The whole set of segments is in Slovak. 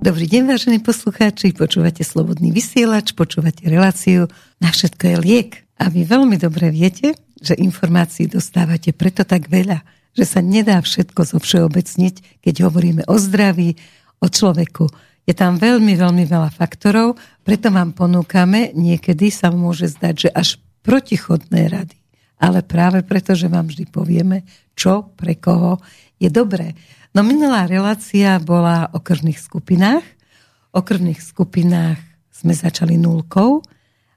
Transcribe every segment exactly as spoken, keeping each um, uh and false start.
Dobrý deň, vážení poslucháči, počúvate Slobodný vysielač, počúvate reláciu Na všetko je liek. A vy veľmi dobre viete, že informácií dostávate preto tak veľa, že sa nedá všetko zovšeobecniť, keď hovoríme o zdraví, o človeku. Je tam veľmi, veľmi veľa faktorov, preto vám ponúkame, niekedy sa môže zdať, že až protichodné rady. Ale práve preto, že vám vždy povieme, čo pre koho je dobré. No minulá relácia bola o krvných skupinách. O krvných skupinách sme začali nulkou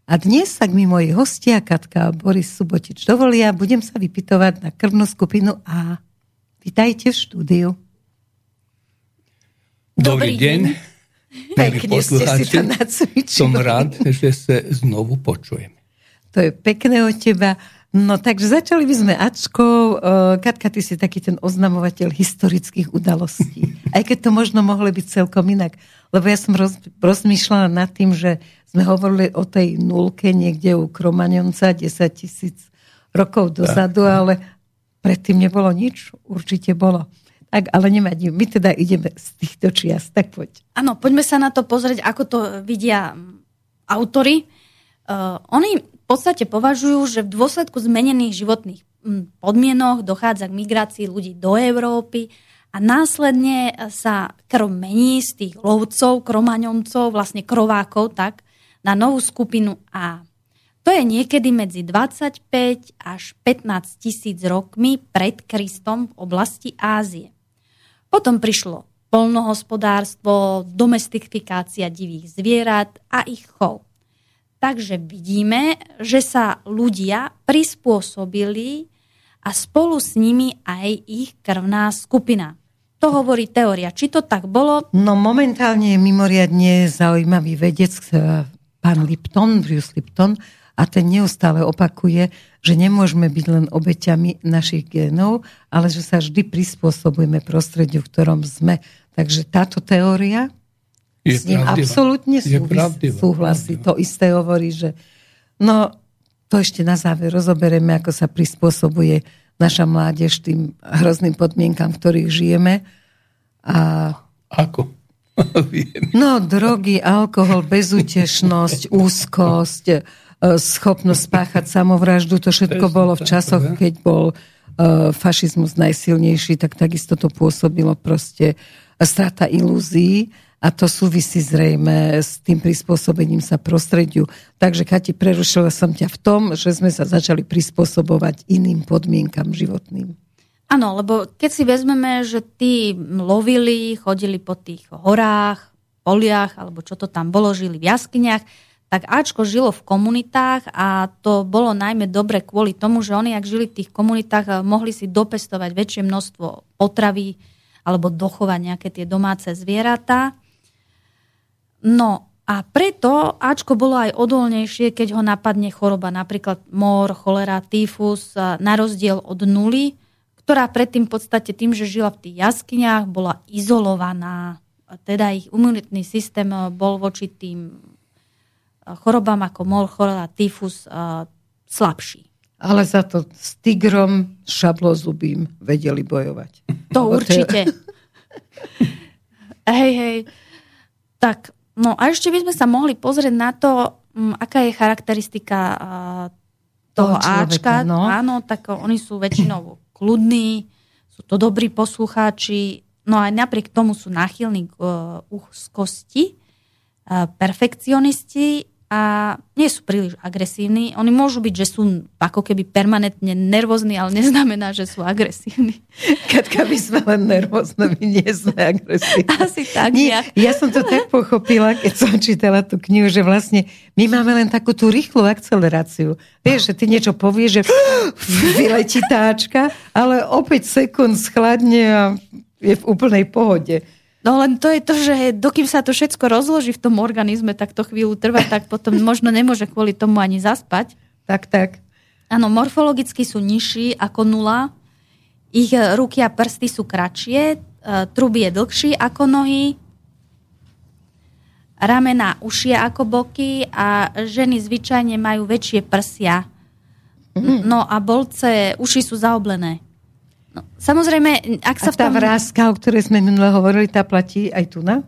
a dnes sa mi moji hostia Katka a Boris Subotič dovolia. Budem sa vypytovať na krvnú skupinu A. Vitajte v štúdiu. Dobrý deň. Pekne ste si to nacvičili. Som rád, že sa znovu počujeme. To je pekné od teba. No takže začali by sme Ačkou. Katka, ty si taký ten oznamovateľ historických udalostí. Aj keď to možno mohlo byť celkom inak. Lebo ja som roz, rozmýšľala nad tým, že sme hovorili o tej nulke niekde u Kromaňonca desaťtisíc rokov dozadu, ale predtým nebolo nič. Určite bolo. Tak, ale nevadí. My teda ideme z týchto čias. Tak poď. Áno, poďme sa na to pozrieť, ako to vidia autori. Uh, oni... v podstate považujú, že v dôsledku zmenených životných podmienok dochádza k migrácii ľudí do Európy a následne sa krv mení z tých lovcov, kromaňoncov, vlastne krovákov, tak, na novú skupinu A. To je niekedy medzi dvadsaťpäť až pätnásť tisíc rokmi pred Kristom v oblasti Ázie. Potom prišlo poľnohospodárstvo, domestifikácia divých zvierat a ich chov. Takže vidíme, že sa ľudia prispôsobili a spolu s nimi aj ich krvná skupina. To hovorí teória. Či to tak bolo? No momentálne je mimoriadne zaujímavý vedec, pán Lipton, Bruce Lipton, a ten neustále opakuje, že nemôžeme byť len obeťami našich génov, ale že sa vždy prispôsobujeme prostrediu, v ktorom sme. Takže táto teória... Je s ním pravdivá. Absolútne súvis, súhlasí. Pravdivá. To isté hovorí, že no, to ešte na záver rozoberieme, ako sa prispôsobuje naša mládež tým hrozným podmienkam, v ktorých žijeme. A... Ako? No, drogy, alkohol, bezútešnosť, úzkosť, schopnosť spáchať samovraždu, to všetko bolo v časoch, keď bol fašizmus najsilnejší, tak takisto to pôsobilo proste strata ilúzií. A to súvisí zrejme s tým prispôsobením sa prostrediu. Takže, Kati, prerušila som ťa v tom, že sme sa začali prispôsobovať iným podmienkam životným. Áno, lebo keď si vezmeme, že tí lovili, chodili po tých horách, poliach, alebo čo to tam bolo, žili v jaskyniach, tak Ačko žilo v komunitách a to bolo najmä dobre kvôli tomu, že oni, ak žili v tých komunitách, mohli si dopestovať väčšie množstvo potravy alebo dochovať nejaké tie domáce zvieratá. No a preto Ačko bolo aj odolnejšie, keď ho napadne choroba, napríklad mór, cholera, týfus, na rozdiel od nuly, ktorá predtým v podstate tým, že žila v tých jaskyniach, bola izolovaná. Teda ich imunitný systém bol voči tým chorobám ako mór, cholera, týfus slabší. Ale za to s tigrom šablozubým vedeli bojovať. To určite. Hej, hej. Tak... No a ešte by sme sa mohli pozrieť na to, aká je charakteristika toho, toho Ačka. No. Áno, tak oni sú väčšinou kľudní, sú to dobrí poslucháči, no aj napriek tomu sú náchylní k úzkosti, perfekcionisti a nie sú príliš agresívni. Oni môžu byť, že sú ako keby permanentne nervózni, ale neznamená, že sú agresívni. Katka, my sme len nervózne, my nie sme agresívni. Asi tak. Nie, ja som to tak pochopila, keď som čítala tú knihu, že vlastne my máme len takú tú rýchlu akceleráciu. Vieš, že ty niečo povieš, že vyletí táčka, ale o päť sekúnd schladne a je v úplnej pohode. No len to je to, že dokým sa to všetko rozloží v tom organizme, tak to chvíľu trvá, tak potom možno nemôže kvôli tomu ani zaspať. Tak, tak. Áno, morfologicky sú nižší ako nula. Ich ruky a prsty sú kratšie, trub je dlhší ako nohy, ramená ušie ako boky a ženy zvyčajne majú väčšie prsia. Mm. No a bolce, uši sú zaoblené. No, samozrejme, ak sa a tá tom... vrázka, o ktorej sme minule hovorili, tá platí aj tu, na?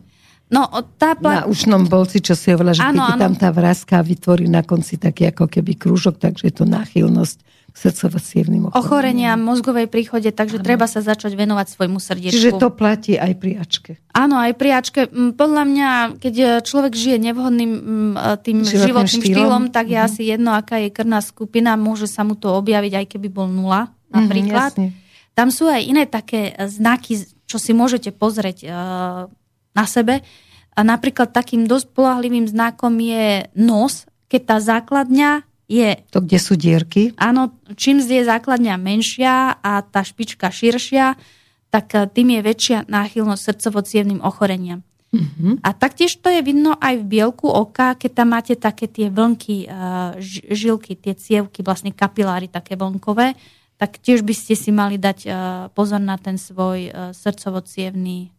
No, tá pla... Na ušnom bolci, čo si hovorila, že ano, keď ano. tam tá vrázka vytvorí na konci taký ako keby krúžok, takže je to náchylnosť k srdcovo-cievnym ochoreniam. Ochorenia mozgovej príchode, takže ano. treba sa začať venovať svojmu srdiečku. Čiže to platí aj pri Ačke. Áno, aj pri Ačke. Podľa mňa, keď človek žije nevhodným tým životným, životným štýlom, štýlom, tak je mhm. asi jedno, aká je krvná skupina, môže sa mu to objaviť, aj keby bol nula napríklad. Mhm, tam sú aj iné také znaky, čo si môžete pozrieť na sebe. A napríklad takým dosť poľahlivým znakom je nos, keď tá základňa je... To, kde sú dierky. Áno, čím je základňa menšia a tá špička širšia, tak tým je väčšia náchylnosť srdcovo-cievnym ochoreniam. Mm-hmm. A taktiež to je vidno aj v bielku oka, keď tam máte také tie vlnky, žilky, tie cievky, vlastne kapiláry také vlnkové, tak tiež by ste si mali dať pozor na ten svoj srdcovo-cievný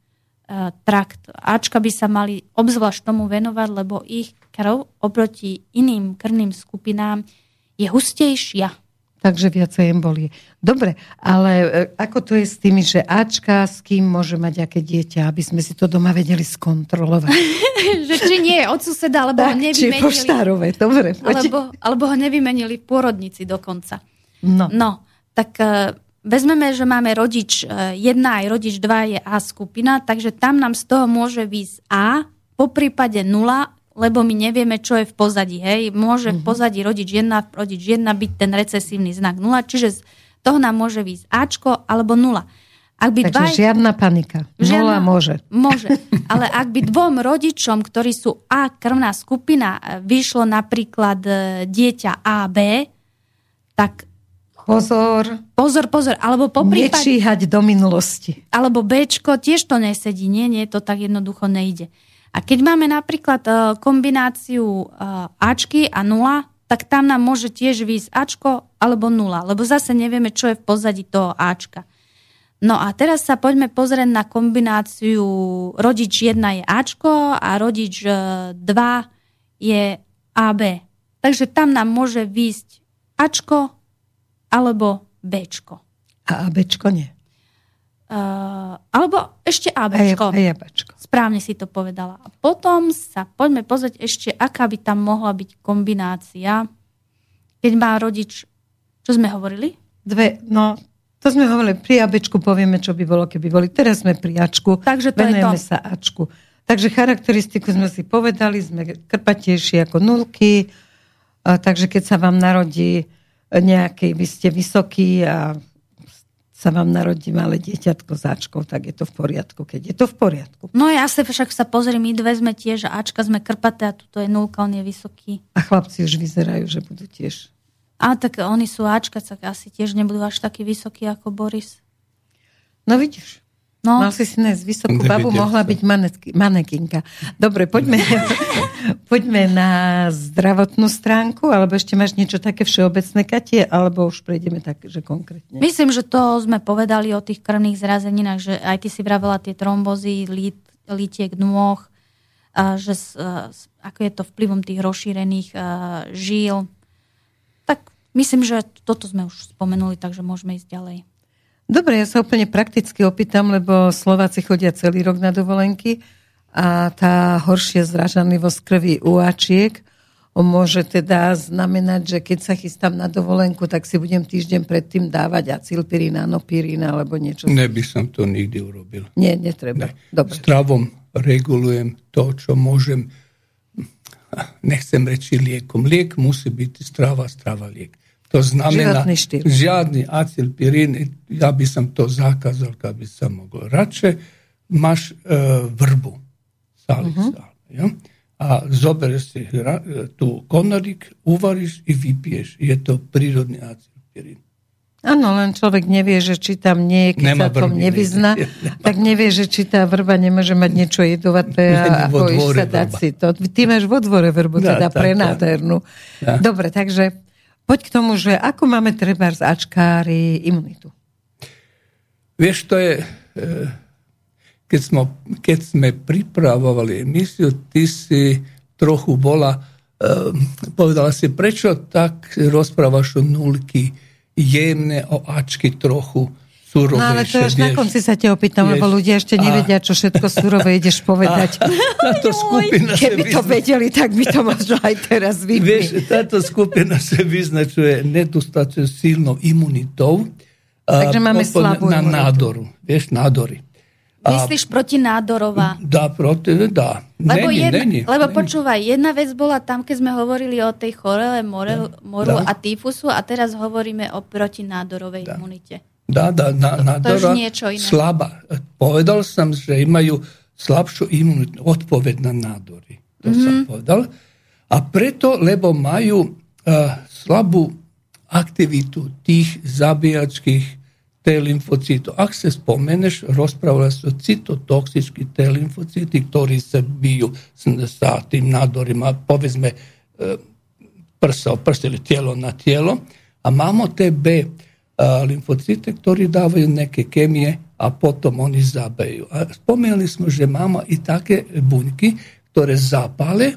trakt. Ačka by sa mali obzvlášť tomu venovať, lebo ich krv oproti iným krvným skupinám je hustejšia. Takže viacej embolie. Dobre, ale ako to je s tými, že Ačka, s kým môže mať aké dieťa, aby sme si to doma vedeli skontrolovať? Že či nie je od suseda, alebo tak, ho nevymenili. Či poštárove, dobre. Alebo, alebo ho nevymenili v pôrodnici dokonca. No. No, tak... Vezmeme, že máme rodič jeden aj rodič dva je A skupina, takže tam nám z toho môže výsť A, po prípade nula, lebo my nevieme, čo je v pozadí. Hej. Môže v pozadí rodič jeden, rodič jeden byť ten recesívny znak nula, čiže z toho nám môže výsť Ačko alebo nula. Ak by takže dva... žiadna panika. Žiadna... Nula môže. Môže, ale ak by dvom rodičom, ktorí sú A krvná skupina, vyšlo napríklad dieťa á bé, tak... Pozor. Pozor, pozor. Alebo poprípade... Nečíhať do minulosti. Alebo Bčko, tiež to nesedí. Nie, nie, to tak jednoducho nejde. A keď máme napríklad kombináciu Ačky a nula, tak tam nám môže tiež výjsť Ačko alebo nula, lebo zase nevieme, čo je v pozadí toho Ačka. No a teraz sa poďme pozrieť na kombináciu rodič jeden je Ačko a rodič dva je á bé. Takže tam nám môže výjsť Ačko alebo Bčko. A Bčko nie. Uh, alebo ešte ABčko. A ABčko. Správne si to povedala. A potom sa poďme pozrieť ešte, aká by tam mohla byť kombinácia, keď má rodič... Čo sme hovorili? Dve, no, to sme hovorili. Pri ABčku povieme, čo by bolo, keby boli. Teraz sme pri Ačku. Takže to venujeme je to. sa Ačku. Takže charakteristiku sme si povedali, sme krpatejší ako nulky, a takže keď sa vám narodí nejaký, vy ste vysoký a sa vám narodí malé dieťatko s Ačkou, tak je to v poriadku, keď je to v poriadku. No ja sa však sa pozriem, my dve sme tiež Ačka, sme krpaté a tuto je nulka, on je vysoký. A chlapci už vyzerajú, že budú tiež. A tak oni sú Ačka, tak asi tiež nebudú až takí vysokí ako Boris. No vidíš. No. Mal si si nájsť vysokú babu, mohla byť manekinka. Dobre, poďme, poďme na zdravotnú stránku, alebo ešte máš niečo také všeobecné, Katie, alebo už prejdeme tak, že konkrétne. Myslím, že to sme povedali o tých krvných zrazeninách, že aj ty si vravela tie trombozy, lít, lítiek nôh, že ako je to vplyvom tých rozšírených žíl. Tak myslím, že toto sme už spomenuli, takže môžeme ísť ďalej. Dobre, ja sa úplne prakticky opýtam, lebo Slováci chodia celý rok na dovolenky a tá horšia zražanlivosť krvi u Ačiek môže teda znamenať, že keď sa chystám na dovolenku, tak si budem týždeň predtým dávať acylpirín, anopirín alebo niečo. Ne by som to nikdy urobil. Nie, netreba. Ne. Dobre. Stravom regulujem to, čo môžem. Nechcem reči liekom. Liek musí byť strava, strava liek. To znamená, žiadny acylpirín, ja by sam to zakazal kad bi sam mogao. Rače maš e, vrbu, sali, uh-huh. sali, ja? A zobereš si hra, tu konarik, uvariš i vypiješ. Je to prirodni acylpirín. Áno, len človek nevie, že či tam nie je, keď sa tom nevyzná, tak nevie, že či tá vrba nemôže mať niečo jedovaté a bojíš sa dať si to. Ty máš vo dvore vrbu, da, teda tak, prenádhernú. Da. Dobre, takže... Poď k tomu, že ako máme treba z Ačkári imunitu? Vieš, to je... Keď, smo, keď sme pripravovali emisiu, ty si trochu bola... Povedala si, prečo tak rozprávaš o nulky jemne, o Ačky trochu... surové. No ale to až na konci sa te opýtam, lebo ľudia ešte nevedia, čo všetko surové ideš povedať. Táto skupina Keby to vedeli, tak by to možno aj teraz vypli. Vieš, táto skupina sa vyznačuje nedostačne silnou imunitou. Takže máme slabú imunitu. Na nádoru. Vieš, nádory. Myslíš protinádorová? Dá, proti, dá. Lebo, neni, jedna, neni, lebo neni. Počúvaj, jedna vec bola tam, keď sme hovorili o tej chorele, more, moru dá. A týfusu a teraz hovoríme o protinádorovej dá. Imunite. Dá, dá, na, nádora slabá. Povedal som, že majú slabšiu imunitu, odpoveď na nádory. To mm-hmm. som povedal. A preto, lebo majú uh, slabú aktivitu tých zabíjačkých T-lymfocito. Ak se spomeneš, rozprávali su citotoksički T-lymfociti, ktorí se biju sa tim nadorima, povedzme prsa, prsa ili tijelo na tijelo, a mamo te B limfocite, ktorí davaju neke kemije, a potom oni zabeju. A spomenuli smo, že mamo i take bunjki, ktoré zapale,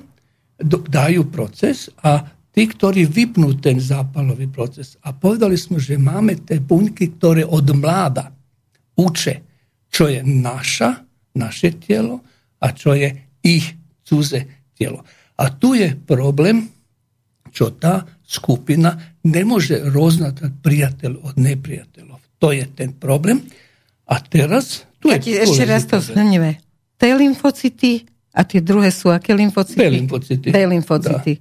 daju proces, a ti, ktorí vypnú ten zápalový proces. A povedali sme, že máme tie bunky, ktoré od mláda uče, čo je naša, naše telo a čo je ich cudzie telo. A tu je problém, čo tá skupina ne može roznatať priateľ od nepriateľov. To je ten problém. A teraz... Tu je ešte raz to shrnieme. T lymfocity a tie druhé sú aké lymfocity? T lymfocity. T lymfocity.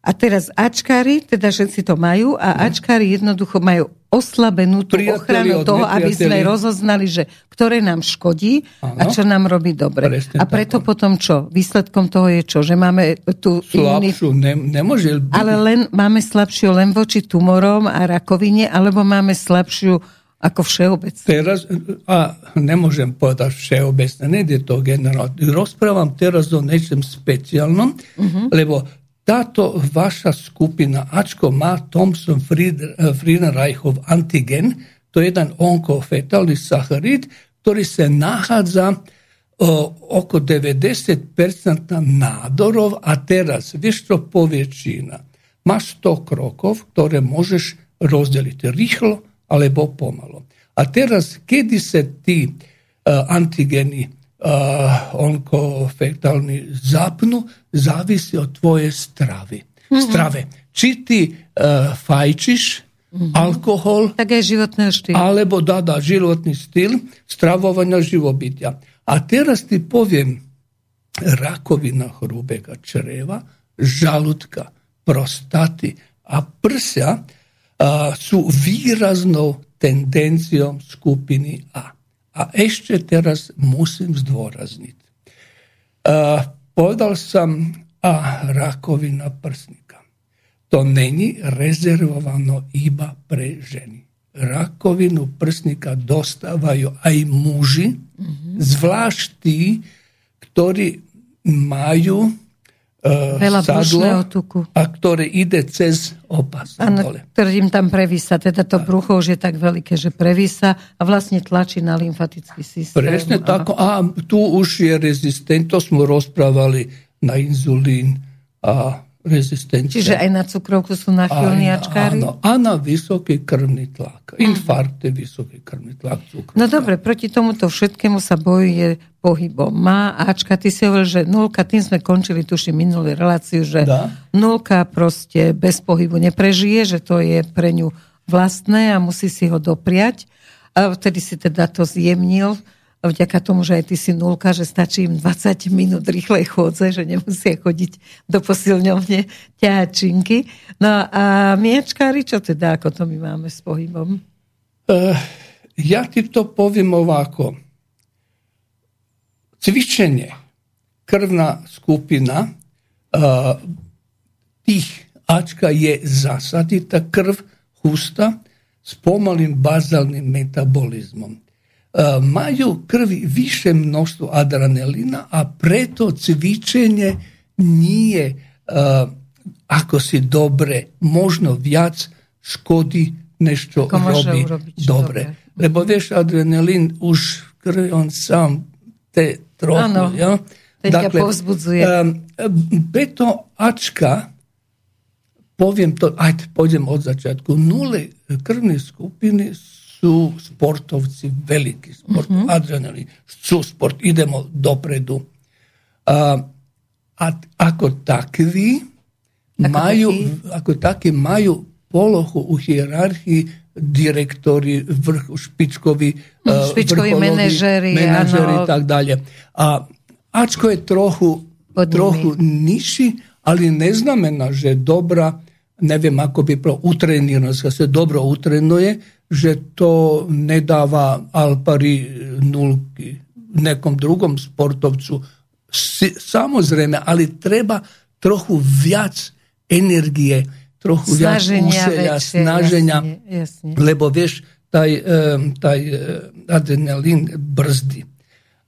A teraz ačkári, teda všetci to majú, a no. ačkári jednoducho majú oslabenú tú ochranu toho, aby sme rozoznali, že ktoré nám škodí ano. A čo nám robí dobre. Presne a preto tak. Potom čo? Výsledkom toho je čo? Že máme tú slabšiu, ne, nemôže byť. Ale len, máme slabšiu len voči tumorom a rakovine, alebo máme slabšiu ako všeobecne? Teraz, a nemôžem povedať všeobecne, nejde to generálne. Rozprávam teraz o niečom speciálnom, uh-huh. lebo táto vaša skupina Ačko má Thompson Friedenreichov antigen, to je jeden onkofetálny sacharid, ktorý sa nachádza okolo deväťdesiat percent nádorov a teraz, vieš čo poväčšina, máš sto krokov, ktoré môžeš rozdeliť rýchlo alebo pomalo. A teraz, kedy sa tí uh, antigeny Uh, onkofektálni zapnu, zavisi od tvoje stravi. Mm-hmm. strave. Či ti uh, fajčiš, mm-hmm. alkohol, tak je životný štil. Alebo da, da, životni stil, stravovanja živobitja. A teraz ti povijem, rakovina hrubega čreva, žalutka, prostati, a prsa uh, su výraznou tendencijom skupini A. A ešte teraz musím zdôrazniť. Uh, povedal som a rakovina prsníka. To není rezervovano iba pre ženy. Rakovinu prsníka dostávajú aj muži, mm-hmm. zvlášť tí, ktorí majú veľa brušného tuku. A ktoré ide cez opas. Áno, ktorý im tam prevísa. Teda to brucho už je tak veľké, že prevísa a vlastne tlačí na lymfatický systém. Presne tak. A tu už je rezistent. To sme rozprávali na inzulín a rezistencia. Čiže aj na cukrovku sú nachylní ačkári? Áno, a na vysoký krvný tlak. Infarkt je vysoký krvný tlak. Cukrovka. No dobre, proti tomuto všetkému sa bojuje pohybom. Má Ačka, ty si hovoril, že nulka, tým sme končili, tuším, minulú reláciu, že da? Nulka proste bez pohybu neprežije, že to je pre ňu vlastné a musí si ho dopriať. A vtedy si teda to zjemnil, vďaka tomu, že aj ty si nulka, že stačí im dvadsať minút rýchlej chôdze, že nemusia chodiť do posilňovne ťahačinky. No a miačkári, čo teda, ako to my máme s pohybom? Uh, ja ti to poviem ovako. Cvičenie, krvná skupina uh, tých Ačka je zasadita krv husta s pomalým bazálnym metabolizmom. Uh, maju krvi više mnoštvo adrenalina, a preto cvičenje nije, uh, ako si dobre, možno vjac škodi nešto robi dobre. dobre. Lebo veš, adrenalin už krvi, on sam te trochu. Ja? Dakle, um, beto Ačka, povijem to, ajde, pođem od začetku, nule krvne skupine sú sportovci veľkí. Sport, mm-hmm. adrenalín, sú sport, idemo dopredu. A, a ako takví majú, ako takí majú polohu u hierarchii direktori, vrch, špičkovi, špičkovi menežeri, menežeri i tak dalje. A Ačko je trochu, trochu niši, ali ne znamena, že dobra, ne vem ako bi pro utreniranost, kad se dobro utrenuje, že to ne dava al pari nulki nekom drugom sportovcu. Si, samozrejme, ali treba trochu viac energije, trochu viac úsilia, snaženja, jasne, jasne. Lebo vieš, taj, taj adrenalin brzdi.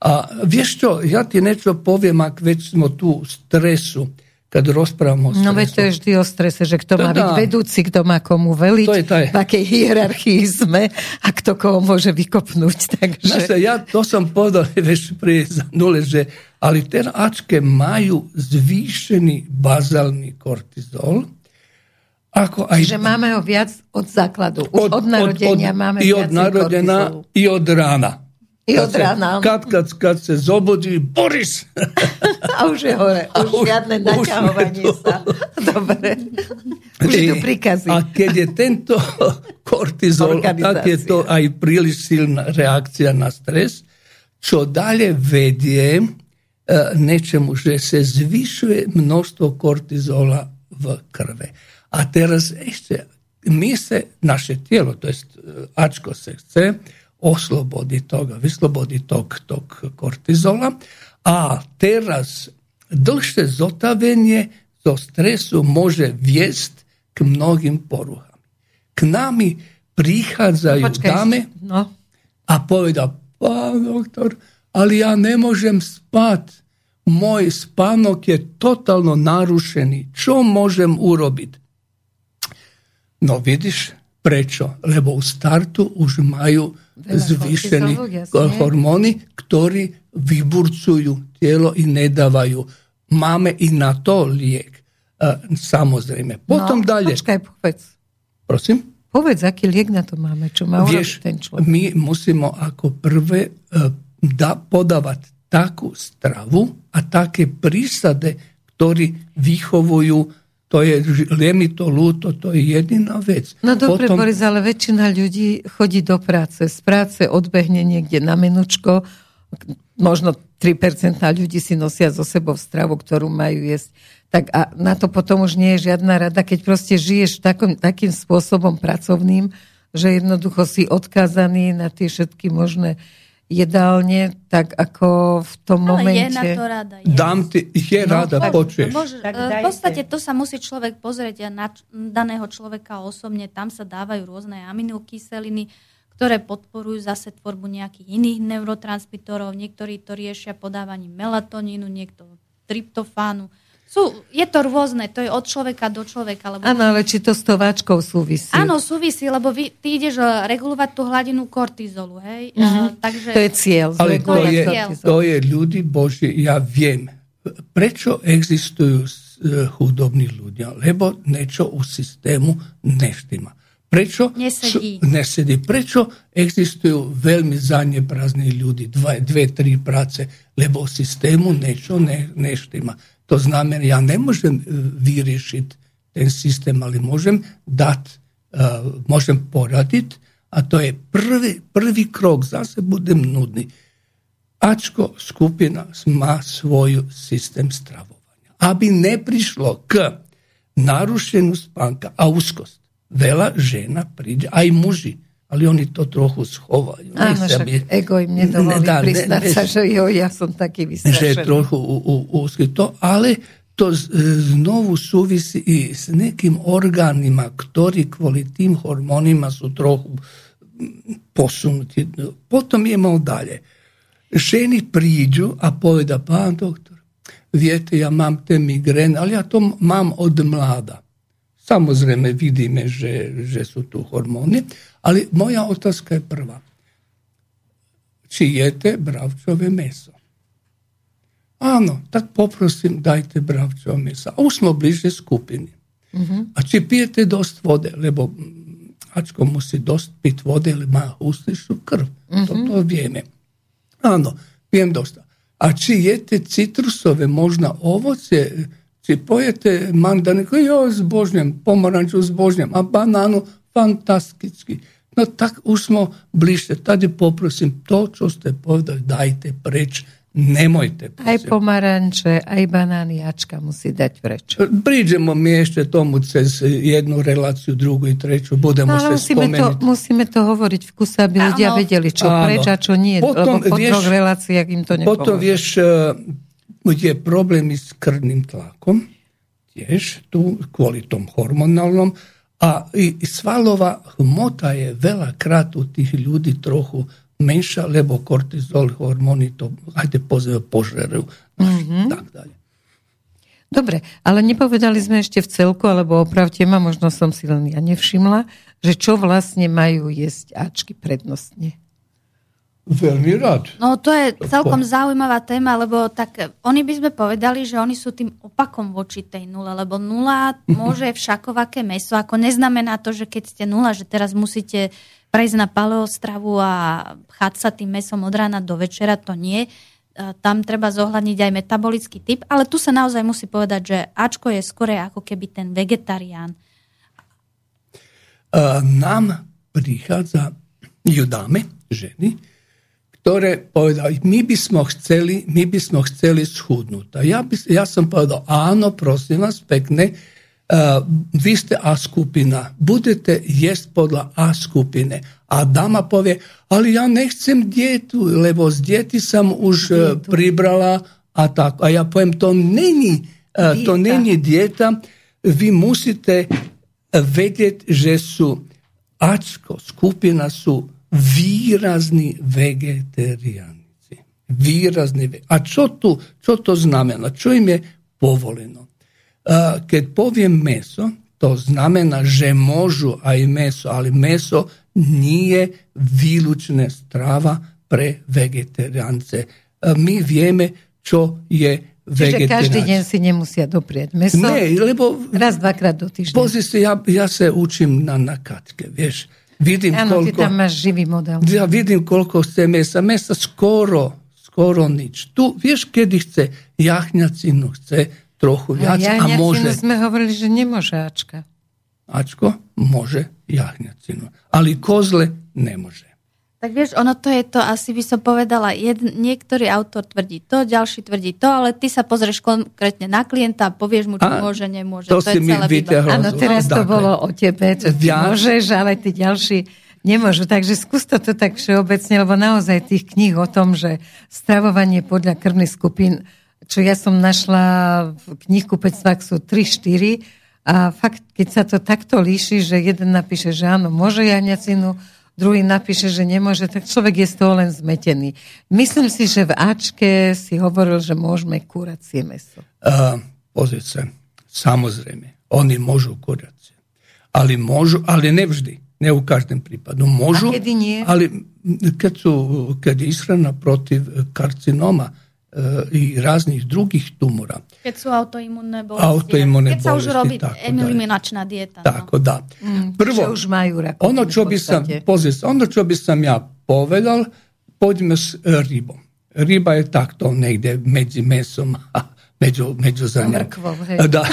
A vieš čo, ja ti niečo poviem, ak već smo tu stresu, kad rozprávamo o stresu. No veď to je vždy o strese, že kto to má byť vedúci, kto má komu veliť, to je, to je. V akej hierarchii sme a kto koho môže vykopnúť. Takže... Naša, ja to som povedal, vieš, pri nule, že ali te ačke majú zvýšený bazálny kortizol, ako aj... Čiže máme ho viac od základu. Už od, od narodenia od, od, máme i od viac narodena, kortizolu. I od rána. I od rána. Kad, kad, kad se zobudí, Boris! A už je hore. Už, už žiadne naťahovanie sa. Dobre. Už je tu príkazy. A keď je tento kortizol, tak je to aj príliš silná reakcia na stres, čo dalje vedie nečemu, že se zvyšuje množstvo kortizola v krve. A teraz ešte, mi se, naše tijelo, to jest ačko se chce, oslobodi toga, vyslobodi tog, tog kortizola, a teraz dlhše zotavenje do stresu može vijest k mnogim poruhama. K nami prihadzaju Počkaj, dame, no. a poveda, pa doktor, ali ja ne možem spat, moj spanok je totalno narušeni, čo možem urobiti? No vidiš, prečo? Lebo u startu už majú zvýšení hormóny, ktorí vyburcujú telo i nedávajú. Máme i na to liek. Samozrejme. Potom no, dalje. Počkaj, povedz. Prosím? Povedz, aký liek na to máme, čo má urobiť ten človek. My musíme ako prvé da, podávať takú stravu a také prísade, ktorí vychovujú. To je liemito, luto, to je jediná vec. No dobre, Potom... Boris, ale väčšina ľudí chodí do práce. Z práce odbehne niekde na menučko. Možno tri percentá ľudí si nosia zo sebou stravu, ktorú majú jesť. Tak a na to potom už nie je žiadna rada, keď proste žiješ takým, takým spôsobom pracovným, že jednoducho si odkázaný na tie všetky možné jedálne, tak ako v tom ale momente... Ale je na to rada. Je. Dám ti, je no, rada, počuješ. V podstate to sa musí človek pozrieť na daného človeka osobne. Tam sa dávajú rôzne aminokyseliny, ktoré podporujú zase tvorbu nejakých iných neurotransmitorov. Niektorí to riešia podávaním melatonínu, niekto tryptofánu. Sú, je to rôzne, to je od človeka do človeka. Lebo... Áno, ale či to s továčkou súvisí? Áno, súvisí, lebo vy, ty ideš regulovať tú hladinu kortizolu. Hej? Uh-huh. Takže... To je cieľ. Ale to je, to je ľudí, Boží, ja viem, prečo existujú chudobní ľudia, lebo niečo u systému neštima. Prečo nesedí. nesedí. Prečo existujú veľmi zaneprázdni ľudí, dva, dve, tri práce, lebo u systému niečo ne, neštima. To znamená, ja nemôžem vyriešiť ten systém, ale môžem dať, uh, môžem poradiť a to je prvý, prvý krok, zase budem nudný. Ačko skupina má svoj systém stravovania. Aby neprišlo k narušenú spánka a úzkost. Veľa žena príde, aj muži, ali oni to trochu schovajú. Áno, však ego im nedovolí nedá, priznať ne, sa, že jo, ja som taký vystrašený. Že trochu úzky to, ale to z, znovu súvisí i s nekým orgánima, ktorí kvôli tým hormónima sú trochu posunutí. Potom je mal dalje. Ženy prídu a poveda, pán doktor, viete, ja mám te migrén, ali ja to mám od mlada. Samozrejme vidíme, že, že sú tu hormóny, ali moja otázka je prva. Či jete bravčové meso? Áno, tak poprosim, dajte bravčové meso. A už smo bliže skupini. Uh-huh. A či pijete dost vode, lebo Ačko musí dost pit vode ili ima hustišu krv. Mm-hmm. To, to vijeme. Ano, pijem dosta. A či jete citrusove, možda ovoce, či pojete mandarinku, joj, zbožnjam, pomoranču zbožnjam, a bananu, fantastički. No tak už smo bliže. Tada poprosim, to čo ste povedali, dajte preč, nemojte. Prosim. Aj pomaranče, aj bananijačka musí dať preč. Priđemo mi ešte tomu cez jednu relaciju, drugu i treću, budemo se spomenuti. To, musíme to hovoriť v kuse, aby ľudia vedeli, čo ano. Preč a čo nie. Potom, lebo po vieš, troch reláciách im to nepomôže. Potom vieš, je problém s krvným tlakom, tiež tu kvôli tom hormonálnom, a i svalova hmota je veľakrát u tih ljudi trochu menša, lebo kortizol, hormóny to, ajde pozve, požerujú. Mm-hmm. Tak ďalej. Dobre, ale nepovedali sme ešte v celku, alebo opravte ma, možno som si len ja nevšimla, že čo vlastne majú jesť áčky prednostne. Veľmi rád. No to je celkom zaujímavá téma, lebo tak oni by sme povedali, že oni sú tým opakom voči tej nule, lebo nula môže všakovaké mäso, ako neznamená to, že keď ste nula, že teraz musíte prejsť na paleostravu a chať sa tým mesom od rána do večera, to nie. Tam treba zohľadniť aj metabolický typ, ale tu sa naozaj musí povedať, že Ačko je skôr ako keby ten vegetarián. Nám prichádza judáme, ženy, ktoré povedali, my by sme chceli, my by sme chceli schudnúť. A ja, by, ja som povedal, áno, prosím vás, pekne, Uh, vi ste A skupina, budete jest podla A skupine. A dama povije, ali ja ne chcem djetu, lebo s djeti sam už uh, pribrala, a tako. A ja pojem, to neni, uh, to neni djeta. Vi musite vedjeti, že su Ačko skupina su virazni vegetarijanici. Virazni ve- A čo, tu, čo to znamena? Čo im je povoljeno? Uh, kad povijem meso, to znamena že možu, a i meso, ali meso nije vilučne strava pre vegetarijance. Uh, mi vijeme čo je vegetarijance. Čiže každý den si ne musija doprijeti meso? Ne, lebo raz, dvakrát do týždňa. Pozri se, ja, ja se učim na, na Katke, vješ. Vidim ano, koliko, ti tam maš živi model. Ja vidim koliko se mesa, mesa skoro, skoro nič. Tu, vješ, kad ih se jahnjacinu se trochu viac a, a môže... sme hovorili, že nemôže Ačka. Ačko môže jahňacinu, ale kozle nemôže. Tak vieš, ono to je to, asi by som povedala, jedn, niektorý autor tvrdí to, ďalší tvrdí to, ale ty sa pozrieš konkrétne na klienta a povieš mu, či a môže, nemôže. To, to si je celé výba. Áno, teraz to bolo o tebe, čo ty môžeš, ale ty ďalší nemôžu. Takže skús to tak všeobecne, lebo naozaj tých kníh o tom, že stravovanie podľa krvných skupín, čo ja som našla v knihkupectvách sú tri štyri a fakt, keď sa to takto líši, že jeden napíše, že áno, môže jahňacinu, druhý napíše, že nemôže, tak človek je z toho len zmetený. Myslím si, že v Ačke si hovoril, že môžeme kuracie meso. Uh, pozrieť sa, samozrejme, oni môžu kuracie, ale môžu, ale nevždy, ne u každém prípadu. Môžu, a kedy nie? Ale keď sú, keď je ishrana protiv karcinoma, i raznih drugih tumora. Kad su autoimunne bolesti. Autoimunne bolesti. Kad sa už robi eliminačna dijeta. Tako no. Da. Prvo, ono čo bi sam, pozis, ono čo bi sam ja povedal, pođemo s ribom. Riba je takto negdje među mesom, a među, među zanjakom. Da,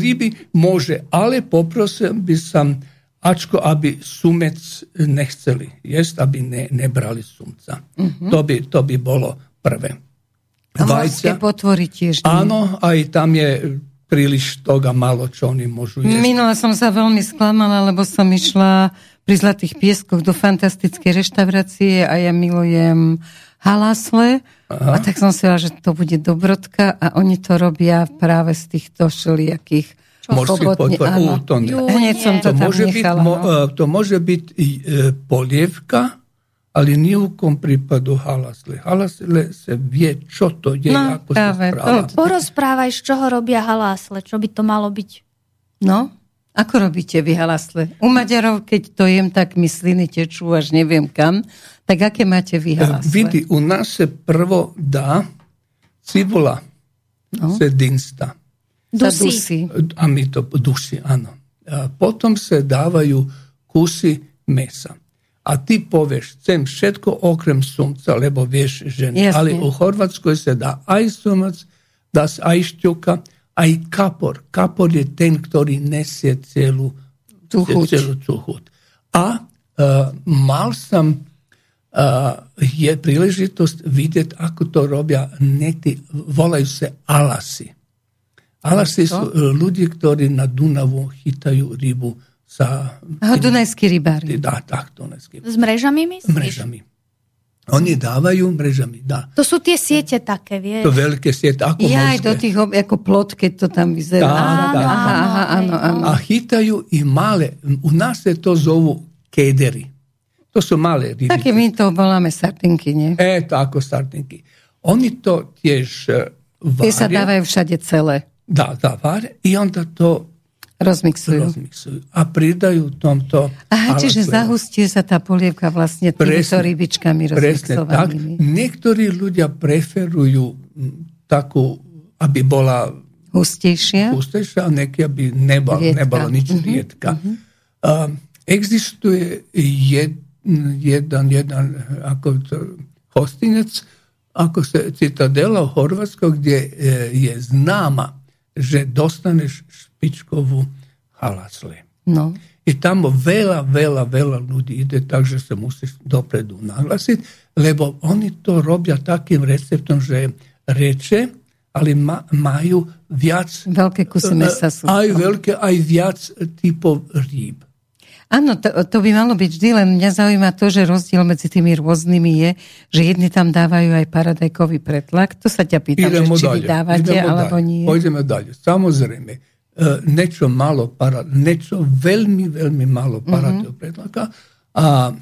ribi može, ali poprosio bi sam Ačko, aby sumec ne chceli jest, aby ne, ne brali sumca. Mm-hmm. To bi, to bi bolo prve. A morské potvory tiež. Nie? Áno, aj tam je príliš toga malo, čo oni môžu jesť. Minula som sa veľmi sklamala, lebo som išla pri Zlatých pieskoch do fantastickej reštaurácie a ja milujem halásle. Aha. A tak som si hovorila, že to bude dobrodka a oni to robia práve z týchto šelijakých chobotní. To môže byť polievka, ali ni u kom pripadu halasle. Halasle se vie, čo to je, no, ako práve, sa správa. To... Porozprávaj, z čoho robia halasle, čo by to malo byť? No, ako robíte vy halasle? U Maďarov, keď to jem, tak mi sliny tečú, až neviem kam. Tak aké máte vy halasle? E, vidi, u nás se prvo dá cibula, no. Se dinsta. Dusi. A mi to duši, áno. A potom se dávajú kusy mesa. A ti poveš, chcem všetko okrem sumca, lebo vieš žene. Jasne. Ali u Hrvatskoj se da aj sumac, da se aj šťuka, aj kapor. Kapor je ten, ktorý nesie celu cuhut. A uh, mal sam uh, je príležitost vidjeti ako to robja neki, volaju se alasi. Alasi su ljudi, ktorí na Dunavu hitaju ribu. Sa, Aha, dunajski ribari. Da, tak, dunajski. S mrežami misliš? Mrežami. Oni davaju mrežami, da. To su te sjete take, vieš? To velike sjete, ako ja, morske. Jaj, do tih, jako plotke to tam izgleda. Da, da. Aha, aha, ano, ano. A hitaju i male, u nas se to zovu kederi. To su male ribice. Tako mi to volame sardinki, ne? E, tako, sardinki. Oni to tjež varje. Te sad davaju všade cele. Da, da, varje. I onda to Rozmixujú. Rozmixujú. A pridajú tomto... Aha, čiže zahustie sa tá polievka vlastne týmito rybičkami rozmixovanými. Niektorí ľudia preferujú takú, aby bola hustejšia, hustejšia a nieký, aby nebol, nebolo nič uh-huh. riedka. Uh-huh. Uh, existuje jed, jedan, jedan ako to, hostinec, ako se citadela u Horvatskoj, gdje eh, je známa, že dostaneš špičkovu halasle. No. I tamo vela, vela, vela ljudi ide, takže se musiš dopredu naglasiti, lebo oni to robja takim receptom, že reče, ali ma, maju vjac... Velike kuse mesa su. Aj velike, aj vjac tipov rib. Áno, to, to by malo byť vždy, len mňa zaujíma to, že rozdiel medzi tými rôznymi je, že jedni tam dávajú aj paradajkový pretlak. To sa ťa pýtam, že či vy dávate, alebo nie. Pojdeme ďalej. Samozrejme, niečo malo paradajkový, niečo veľmi, veľmi malo paradajkový pretlaka. A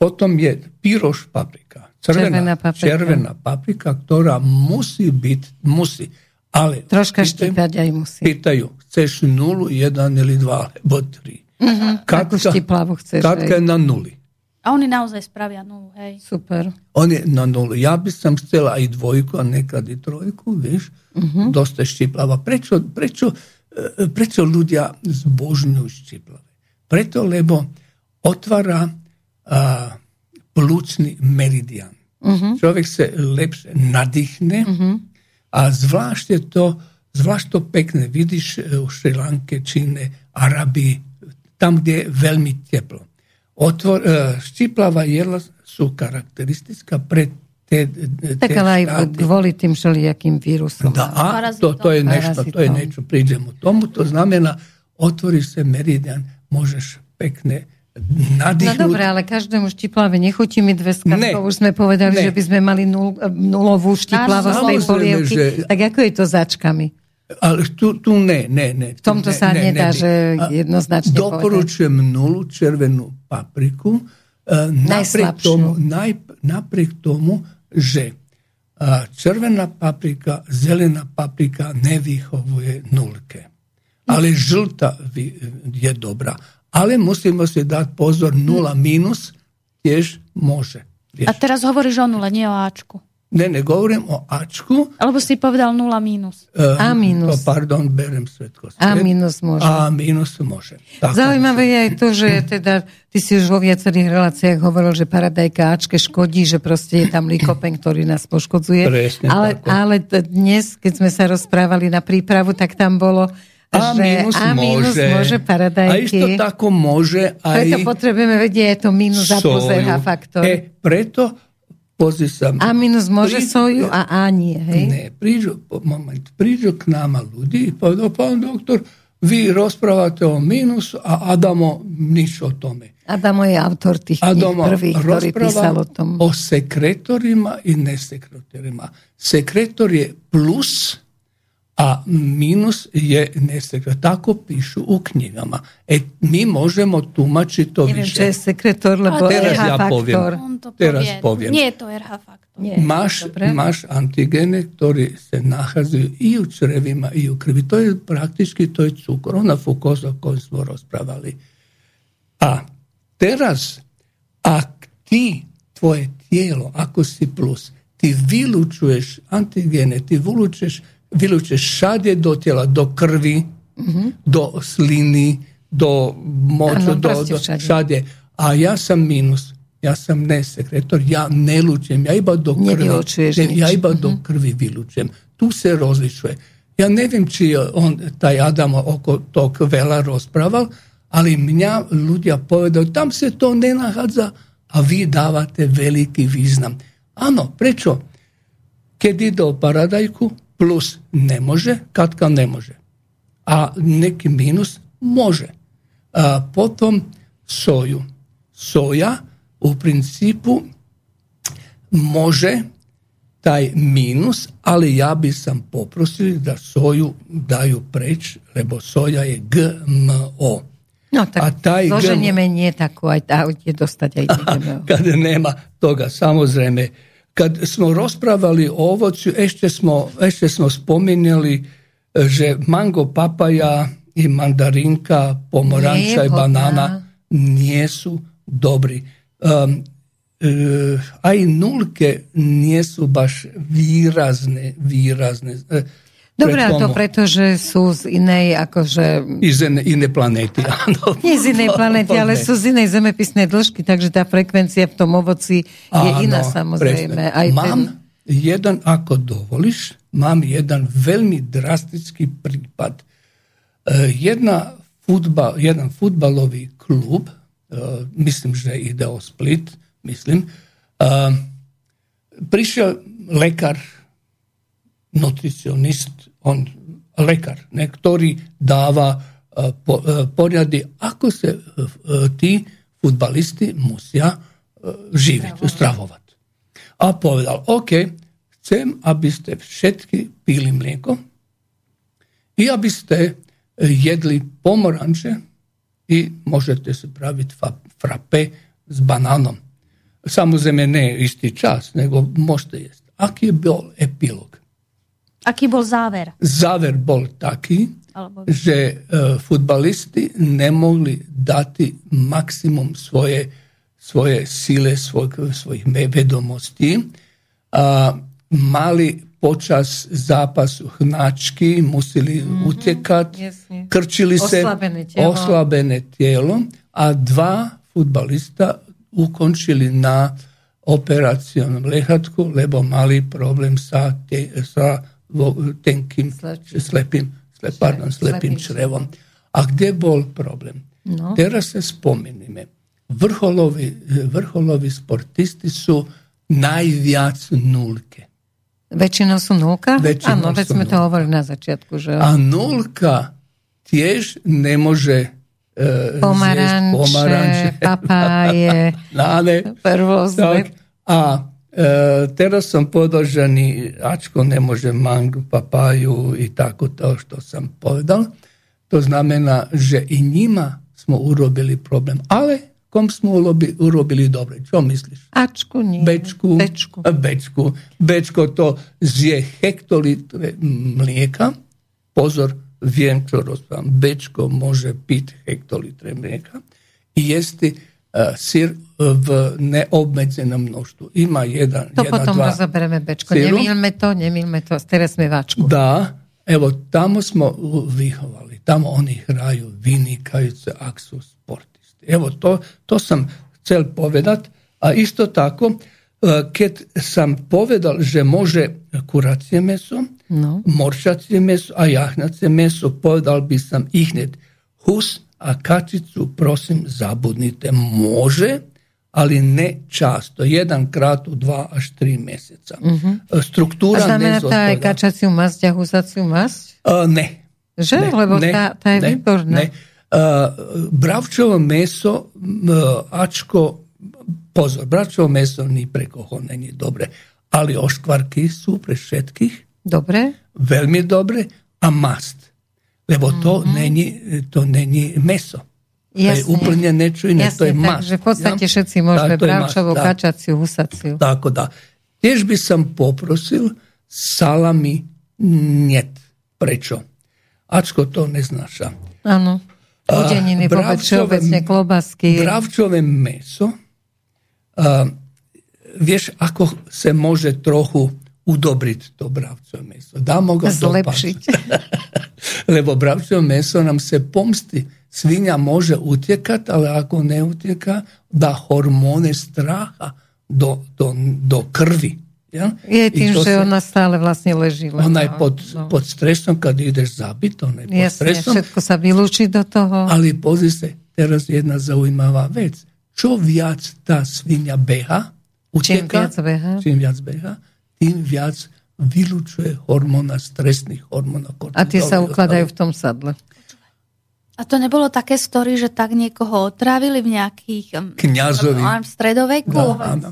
potom je pyroš paprika. Červená, červená paprika. Červená paprika, ktorá musí byť, musí. Ale troška štípať aj musí. Pýtajú, chceš nulu, jeden ili dva, alebo tri. Uh-huh. Katka, chceš, Katka je na nuli. A oni naozaj spravia nulu, hej. Super. On je na nulu. Ja by sam chcela i dvojku, a nekad i trojku, viš. Uh-huh. Dosta štiplava. Prečo, prečo, prečo ľudia zbožňujú štiplave? Preto, lebo otvára a, plúcni meridian. Uh-huh. Človek se lepšie nadýchne uh-huh. a zvlášť je to, zvlášť to pekne. Vidíš u Šri Lanke, Číne, Arabii, tam, gdje je veľmi teplo. Otvor, štiplava jedla sú karakteristická pre te... Tak ale aj kvôli tým šelijakým vírusom. Da, a to, to je nešto, to je niečo, prídem u tomu, to znamená, otvoriš se meridian, môžeš pekne nadýchnuť. No dobre, ale každému štiplave nechutí mi dve skarko, už sme povedali, ne. Že by sme mali nul, nulovú štiplavú z tej polievky. Že... Tak ako je to začkami? Ale tu, tu ne, ne, ne. V tomto sa ne, nedá, ne, ne. Že jednoznačne povedať. Doporučujem nulu červenú papriku. Napriek tomu, napriek tomu, že červená paprika, zelená paprika nevychovuje nulke. Ale žlta je dobrá. Ale musíme si dať pozor, nula minus tiež môže. Tiež. A teraz hovoríš o nule, nie o Ačku. Ne, ne govorim o Ačku. Alebo si povedal nula minus. Um, A minus. Pardon, berem svetko. Svet. A minus može. A minus može. Tako zaujímavé je aj to, že teda, ty si už vo viacerých reláciách hovoril, že paradajka Ačke škodí, že proste je tam likopen, ktorý nás poškodzuje. Presne, ale, ale dnes, keď sme sa rozprávali na prípravu, tak tam bolo... A minus, a minus môže, môže paradajky. A isto tako môže aj... Preto potrebujeme vedieť, je to minus a plus H faktor. E, preto Sam, a minus može prídu, soju, a A nije, hej? Ne, priđu, moment, priđu k nama ljudi i povedo, pa doktor, vi rozpravate o minusu, a Adamo nič o tome. Adamo je autor tih prvih, ktorý písal o tom. O sekretorima i nesekretorima. Sekretor je plus, a minus je nesekretor. Tako pišu u knjigama. E, mi možemo tumačiti to više. Če je sekretor, lebo teraz er ha ja poviem, teraz poviem. Nije to er ha faktor. Nije, maš, maš antigene, koji se nahazuju i u črevima i u krvi. To je praktički, to je cukor. Ona fukoza koju smo raspravali. A teraz, ak ti, tvoje tijelo, ako si plus, ti vylučuješ antigene, ti vylučuješ vylučeš šadje do tijela, do krvi, mm-hmm. do slini, do moču, ano, do, do všade. A ja sam minus. Ja sam ne sekretor, ja ne lučem, ja iba do krvi, ne, ja iba do krvi vilučem. Tu se rozličuje. Ja ne vem či on, taj Adam oko tog vela rozpraval, ali mnja ljudja povedao, tam se to ne nahadza, a vi davate veliki viznam. Ano, prečo? Kad ide u paradajku, plus ne može, Katka ne može. A neki minus može. A potom soju. Soja u principu može taj minus, ali ja bi sam poprosili da soju daju preč, lebo soja je G M O. No, tak zloženje meni je tako, aj je dostati, aj G M O. Kad nema toga, samozrejme. Kad smo raspravali o ovoću, ešte smo, ešte smo spominjali že mango, papaja i mandarinka, pomoranča i banana nijesu dobri. Um, uh, a i nulke nijesu baš výrazne, výrazne. Uh, Dobre, a to preto, že sú z inej, akože... Iz inej planéty, áno. Nie z inej planéty, ale sú z inej zemepisnej dĺžky, takže tá frekvencia v tom ovoci je áno, iná, samozrejme. Aj mám ten... jeden, ako dovolíš, mám jeden veľmi drastický prípad. Jedna futbal, jedan futbalový klub, mislim, že ide o Split, myslím, prišiel lekár, nutricionist, on lekar, ne, ktorý dáva uh, po, uh, porady, ako se uh, ti futbalisti musia uh, živjeti, stravovati. A povedal, ok, chcem, aby ste všetky pili mlijeko i aby ste jedli pomoranče i možete se praviti frape s bananom. Samozrejme ne isti čas, nego možete jesti. Aki je bol epilog? Aký bol záver? Záver bol taký, Alebo... že uh, futbalisti nemohli dati maximum svoje, svoje sile, svoj, svojih vedomosti. Uh, mali počas zápasu hnačky, museli mm-hmm. utekati, Jasne. krčili se, oslabene tijelo. oslabene tijelo, a dva futbalista ukončili na operacionom lehatku, lebo mali problem sa, te, sa tenkim, slepim, slep, pardon, slepim črevom. A gdje bol problem? No. Teraz se spominime. Vrholovi, vrholovi sportisti su najvijac nulke. Većina su nulka? Većina ano, već smo to ovali na začetku. Že... A nulka tjež ne može uh, pomaranče, pomaranče, papaje, nane, prvozne. A E, teraz sam podržani, ačko ne može mangu, papaju i tako to što sam povedal. To znamena, že i njima smo urobili problem. Ale kom smo urobi, urobili dobro? Čo misliš? Ačku nije. Bečku. Bečku. Bečku. Bečko to zje hektolitre mlijeka. Pozor, vijem čo rozpravam. Bečko može pit hektolitre mlijeka i jesti sir v neobmedzenom mnoštvu. Ima jedan, to jedan, potom dva rozobereme, Bečko. Siru. Nemilme to, nemilme to. Teraz sme vačku. Da, evo, tamo smo vihovali. Tamo oni hraju, vinikaju se, ak su sportisti. Evo, to, to sam cel povedat. A isto tako, kad sam povedal, že može kuracije meso, no. morčacije meso, a jahnacije meso, povedal bi sam ihnet hus, a kačicu, prosim, zabudnite. Može, ali ne často. Jedan krat u dva až tri mjeseca. Uh-huh. Struktura ne zostala. A znamená tá kačaciu masť a husaciu masť? Uh, ne. Že? Ne, lebo ne, tá, tá je ne, výborná. Ne. Uh, bravčovo meso, uh, ačko, pozor, bravčovo meso ni prekohoné, ni dobre. Ali oškvarky sú pre všetkých. Dobre. Veľmi dobre. A mast. Lebo to mm-hmm. není, to není meso. Jasne. To je úplne nečo iné, to je mast. Takže v podstate ja? Všetci môžeme bravčovú, kačaciu, husaciu. Tako da. Tiež by som poprosil salami niet. Prečo? Ačko to neznáša. Áno. Udeniny, vôbec všeobecne klobásky. Bravčové meso, a, vieš, ako sa môže trochu udobriti to bravčovo meso. Da, mogu zlepšiti. Lebo bravčevo meso nam se pomsti Svinia može utjekat, ali ako ne utjeka, da hormone straha do, do, do krvi. Ja? Je tim što je ona stale vlastne ležila. Ona je pod, no. pod stresom, kad ideš zabit, ona je pod Jasne, stresom. Všetko sa vylúči do toho. Ali pozri se, teraz jedna zaujímavá vec. Čo viac tá svinia beha, utjeka, čím viac beha, tým viac vylúčuje hormóna, stresných hormónov. A tie sa ukladajú v tom sadle. A to nebolo také story, že tak niekoho otravili v nejakých... Kňazovi. V stredoveku. No, áno.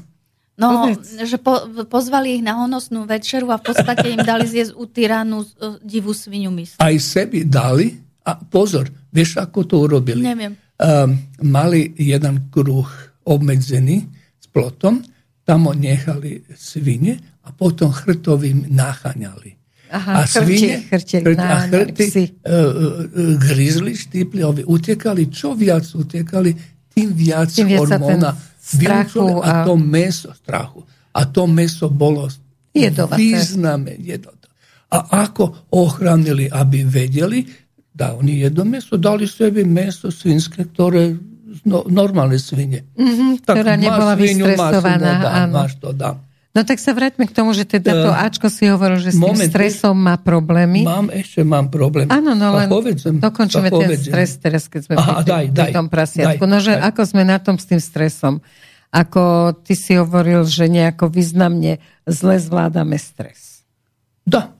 No, že po, pozvali ich na honosnú večeru a v podstate im dali zjesť utyranú divú sviniu mysl. Aj sebi dali. A pozor, vieš, ako to urobili? Neviem. Um, mali jeden kruh obmedzený s plotom, tam ho nechali svine a potom chrtovým naháňali. Aha, a svine, chrti, chrti, a chrty uh, uh, grizli, štipli, ovi, utekali. Čo viac utekali, tým viac, tým viac hormóna strachu a... a to meso strachu. A to meso bolo jedovaté. Význame jedovaté. A ako ochránili, aby vedeli, da oni jedno meso, dali sebi meso svinjske, ktoré no, normálne svine. Mm-hmm, tak ktorá nebola vystresovaná. Masu, no, dám, máš to, dám. No tak sa vráťme k tomu, že teda to uh, Ačko si hovoril, že s tým moment, stresom má problémy. Mám, ešte mám problémy. Áno, no len povedzem, dokončíme ten stres teraz, keď sme Aha, pri, tým, daj, pri tom prasiatku. Daj, no, že daj. Ako sme na tom s tým stresom? Ako ty si hovoril, že nejako významne zle zvládame stres. Da.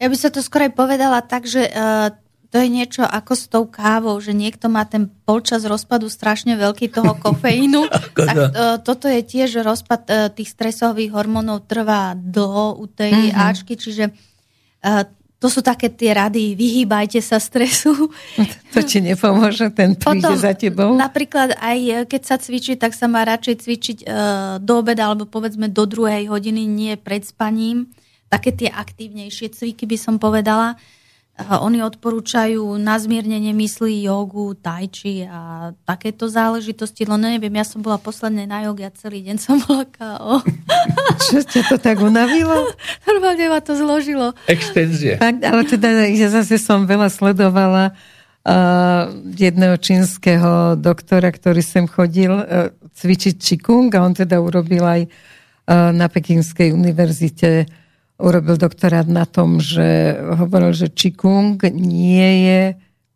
Ja by sa to skôr aj povedala tak, že uh, to je niečo ako s tou kávou, že niekto má ten polčas rozpadu strašne veľký toho kofeínu. tak uh, toto je tiež, že rozpad uh, tých stresových hormónov trvá dlho u tej mm-hmm. Ačky, čiže uh, to sú také tie rady, vyhýbajte sa stresu. To ti nepomôže, ten príde za tebou. Napríklad aj keď sa cvičí, tak sa má radšej cvičiť e, do obeda, alebo povedzme do druhej hodiny, nie pred spaním. Také tie aktívnejšie cviky by som povedala. E, oni odporúčajú na zmiernenie mysli, jogu, tai chi a takéto záležitosti. No neviem, ja som bola posledne na joge a celý deň som bola ká ó. Čo ste to tak unavilo? Normálne ma to zložilo. Extenzie. Tak, ale teda ja zase som veľa sledovala uh, jedného čínskeho doktora, ktorý sem chodil uh, cvičiť čikung a on teda urobil aj uh, na Pekingskej univerzite, urobil doktorát na tom, že hovoril, že čikung nie je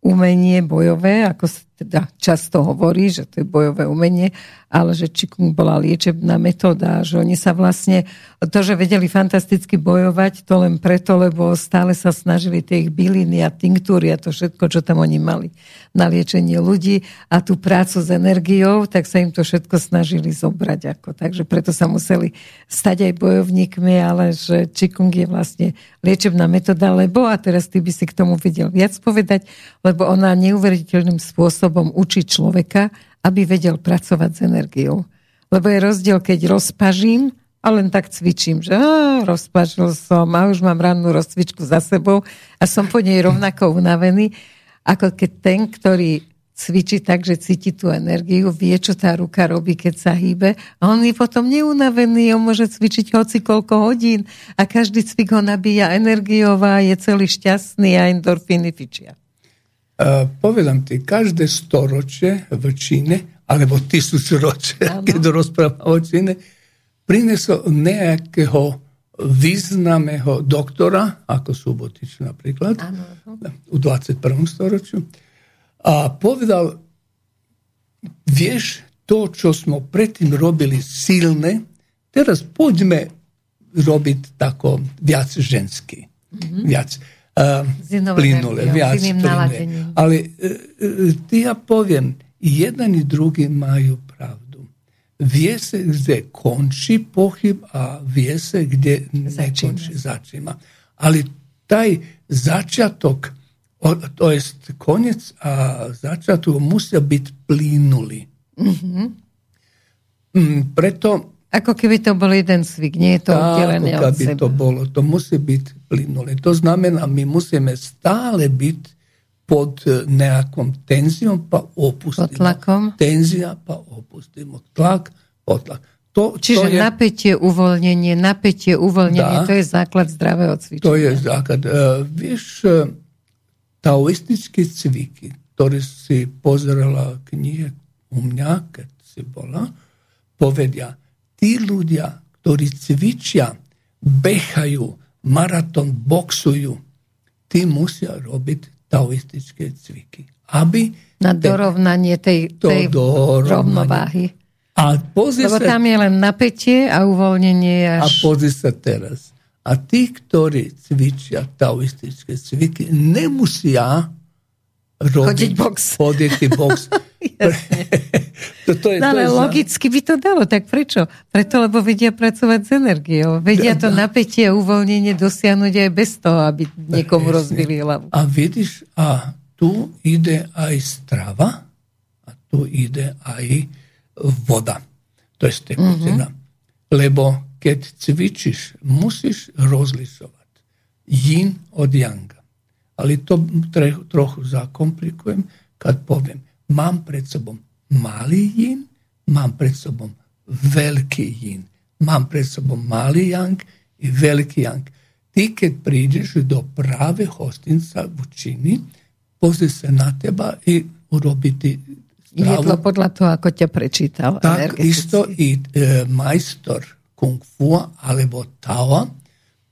umenie bojové, ako sa teda často hovorí, že to je bojové umenie, ale že čikung bola liečebná metóda, že oni sa vlastne, to, že vedeli fantasticky bojovať, to len preto, lebo stále sa snažili tie ich byliny a tinktúry a to všetko, čo tam oni mali na liečenie ľudí a tú prácu s energiou, tak sa im to všetko snažili zobrať. Ako. Takže preto sa museli stať aj bojovníkmi, ale že čikung je vlastne liečebná metóda, lebo, a teraz ty by si k tomu vedel viac povedať, lebo ona neuveriteľným spôsobom učí človeka, aby vedel pracovať s energiou. Lebo je rozdiel, keď rozpažím a len tak cvičím, že á, rozpažil som a už mám rannú rozcvičku za sebou a som po nej rovnako unavený, ako keď ten, ktorý cvičí tak, že cíti tú energiu, vie, čo tá ruka robí, keď sa hýbe a on je potom neunavený, on môže cvičiť hoci koľko hodín a každý cvik ho nabíja energiou a je celý šťastný a endorfíny fičia. Uh, povedam ti, každé storočie v Číne, alebo tisućročie, ano. Keď rozprávam o Číne, prinesol nejakého významného doktora, ako Subotič napríklad, ano. U dvadsiatom prvom storočiu, a povedal, vieš, to, čo sme predtým robili silné, teraz poďme robiť tako viac ženský, mm-hmm. viac plynule, viac plynule. Ale ti ja poviem, jedan i drugi maju pravdu. Vije se gdje konči pohib, a vije se gdje ne konči začima. Ali taj začatok, to jest konec, a začatok musia biti plynuli. Mm-hmm. Preto ako keby to bol jeden cvik, nie je to oddelené od seba. To bolo, to musí byť plynulé. To znamená, my musíme stále byť pod nejakom tenziom, pa opustimo. Pod tlakom. Tenzia, pa opustimo. Tlak, potlak. To, Čiže to je... napätie, uvoľnenie, napätie, uvoľnenie, da, to je základ zdravého cvičenia. To je základ. Uh, vieš, uh, taoistické cviky, ktorý si pozrela knihe u mňa, keď si bola, povedia, tí ľudia, ktorí cvičia, behajú, maratón boxujú, tí musia robiť taoistické cviky. Aby na dorovnanie tej, tej rovnováhy. A Lebo sa, tam je len napätie a uvoľnenie. Až... A pozri sa teraz. A tí, ktorí cvičia taoistické cviky, nemusia robiť box. Chodiť box. to, to je, no, to ale je logicky za... by to dalo. Tak prečo? Preto, lebo vedia pracovať s energiou. Vedia to napätie a uvoľnenie dosiahnuť aj bez toho, aby niekomu Presne. rozbili hlavu. A vidíš, a tu ide aj strava a tu ide aj voda. To je tekutina. Mm-hmm. Lebo keď cvičíš, musíš rozlišovať yin od yanga. Ale to tre, trochu zakomplikujem, keď poviem, mám pred sobom malý yin, mám pred sobom veľký yin, mám pred sobom malý yang i veľký yang. Ty, keď prídeš do práve hostinca v učini, pozri sa na teba i urobiť stravu. Jedlo podľa toho, ako ťa prečítal. Tak isto i e, majstor kung fu alebo tao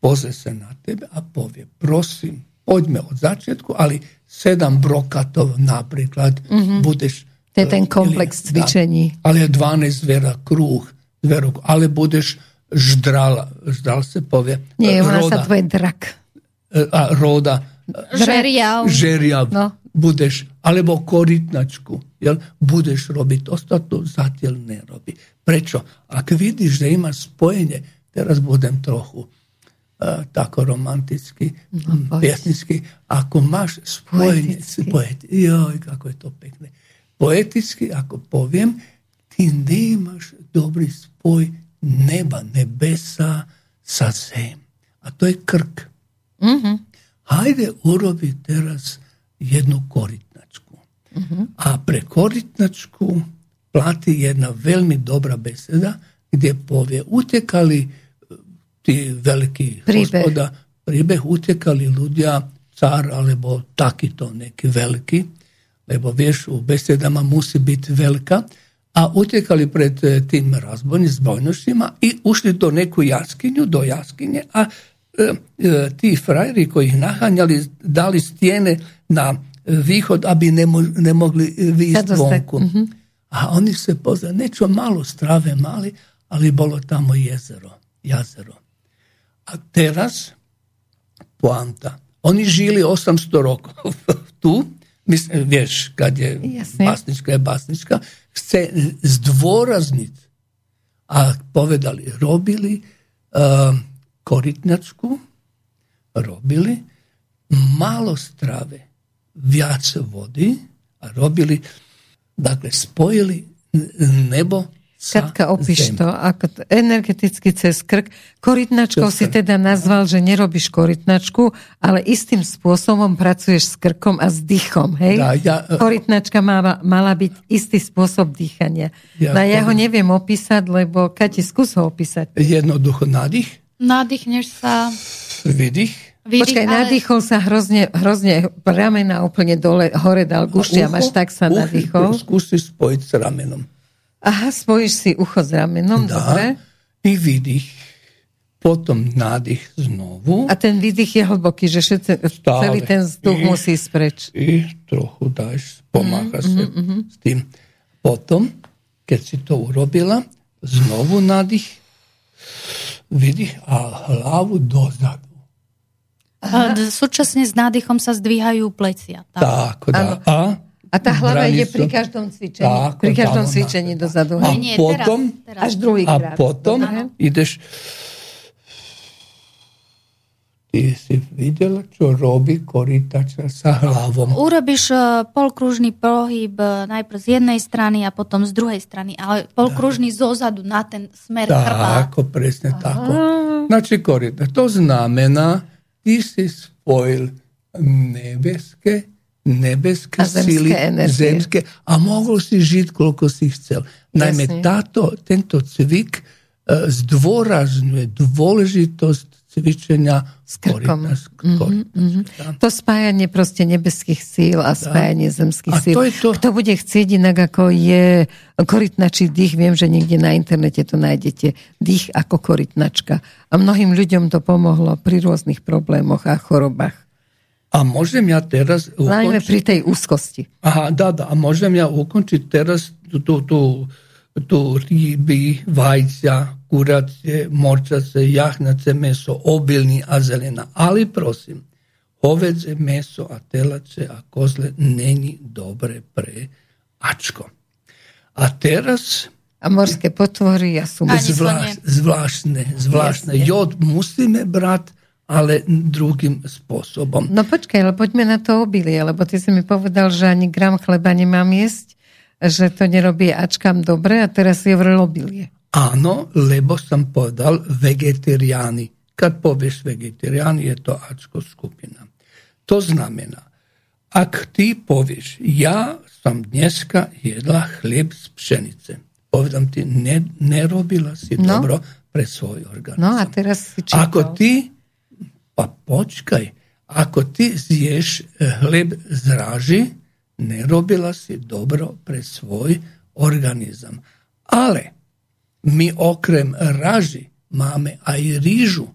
pozri sa na tebe a povie, prosím, poďme od začiatku, ale sedem brokatov napríklad mm-hmm. budeš... To je ten komplex ili, cvičení. Da, ale dvanásť zvera kruh, zverok, ale budeš ždrala. Ždral sa povie... Nie, ona sa tvoje drak. A roda... Žeriav. Žeriav. No. Budeš, alebo korytnačku. Jel? Budeš robiť. Ostatno zatiaľ nerobí. Prečo? Ak vidíš, že ima spojenie, teraz budem trochu uh, tako romantický, no, piesnický. Ako máš spojenie... Poetický. Joj, kako je to pekné. Poetický, ako poviem, ti nemáš dobrý spoj neba, nebesa sa zem. A to je krk. Mhm. Hajde urobi teraz jednu korytnačku. Uh-huh. A pre korytnačku platí jedna veľmi dobrá beseda, gdje povie, utekali ti veliki hospoda, príbeh, utekali ľudia, car alebo takýto neki veliki, lebo vieš, u besedama musi biti velika, a utekali pred tim razbojnim zbojnoštima i ušli do neku jaskinju, do jaskinje, a ti frajeri koji ih nahanjali dali stijene na vihod, aby ne, mo- ne mogli vist vonku. Mm-hmm. A oni se pozdrali, nečo malo strave mali, ali bolo tamo jezero, jazero. A teraz, poanta, oni žili osamsto rokov tu, mislim, vješ, kad je Jasne. basnička je basnička, se zdvorazniti, a povedali, robili... Uh, korytnačku robili, malo strave, viac vody a robili, dakle, spojili nebo sa Katka, opíš to, ako energeticky cez krk. Korytnačkou si teda nazval, že nerobíš korytnačku, ale istým spôsobom pracuješ s krkom a s dýchom, hej? Dá, ja, Korytnačka mala, mala byť istý spôsob dýchania. Ja, no, ja ho neviem opísať, lebo Kati, skús ho opísať. Jednoducho nádych. Nadýchneš sa... Vydych? Počkaj, ale... nadýchol sa hrozne, hrozne ramena úplne dole, hore dal gušťam, až tak sa ucho, nadýchol. Skúsi spojiť s ramenom. Aha, spojíš si ucho s ramenom, da, dobre. I vydych, potom nádych znovu. A ten vydych je hlboký, že všetce, celý ten vzduch musí spreč. I trochu dáš, pomáha mm, sa mm, mm. s tým. Potom, keď si to urobila, znovu nádych, vydych a hlavu dozadu. A súčasne s nádychom sa zdvíhajú plecia. Tak, tak dá. A, a tá hlava ide pri každom cvičení. Tak, pri každom dávam, cvičení tak. dozadu. A nie, potom, teraz, teraz. Až druhý a krát. potom Aha. ideš... Ty si videla, čo robí korytača sa hlavom. Urobíš uh, polkružný pohyb uh, najprv z jednej strany a potom z druhej strany, ale polkružný zozadu na ten smer krba. Tako, presne Aha. tako. Znači koryta, to znamená, ty si spojil nebeské, nebeské síly, zemské a mohol si žiť, koľko si chcel. Najmä táto, tento cvik zdôrazňuje dôležitosť cvičenia s krkom. Korita, s korita, mm-hmm. To spájanie proste nebeských síl a spájanie tá. zemských a síl. To to... Kto bude chcieť inak, ako je korytnačí dých, viem, že niekde na internete to nájdete. Dých ako korytnačka. A mnohým ľuďom to pomohlo pri rôznych problémoch a chorobách. A môžem ja teraz... ukončiť... Najmä pri tej úzkosti. Aha, dá, dá. A môžem ja ukončiť teraz tú... tú... tu ryby, vajcia, kuracie, morčace, jahnace meso, obilní a zelená. Ali prosím, hovedze meso a telače a kozle není dobre pre ačko. A teraz... A morské potvory, ja sú... Zvláš, zvláštne, zvláštne. Jod musíme brať, ale druhým spôsobom. No počkaj, ale poďme na to obilie, lebo ty si mi povedal, že ani gram chleba nemám jesť, že to nerobí ačkám dobre, a teraz je vrlo obilie. Áno, lebo som povedal vegetariáni. Kad povieš vegetariáni, je to ačko skupina. To znamená, ak ty povieš, ja som dneska jedla chlieb z pšenice. Povedám ti, ne, nerobila si no. dobro pre svoj organizam. No a teraz si čítal. Ako ty, pa počkaj, ako ty zješ chlieb z raži, nerobila si dobro pre svoj organizam. Ale mi okrem raži máme aj rižu,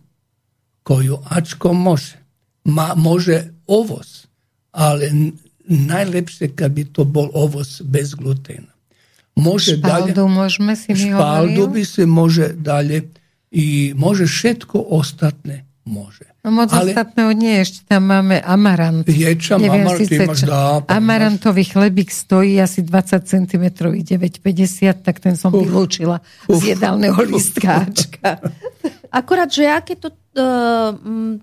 koju ačko može. Ma, može ovoz, ale najlepše kad bi to bol ovoz bez glutena. Može špaldu dalje, možme si mi špaldu bi se može dalje i može šetko ostatne. Môže. No moc ostatného nie, ešte tam máme amarant. Ječam, Neviem, amarant imaš, dá, amarantový chlebík stojí asi dvadsať centimetrov, deväť päťdesiat, tak ten som uf, vylúčila uf, z jedálneho listkáčka. Akurát, že ja keď to uh,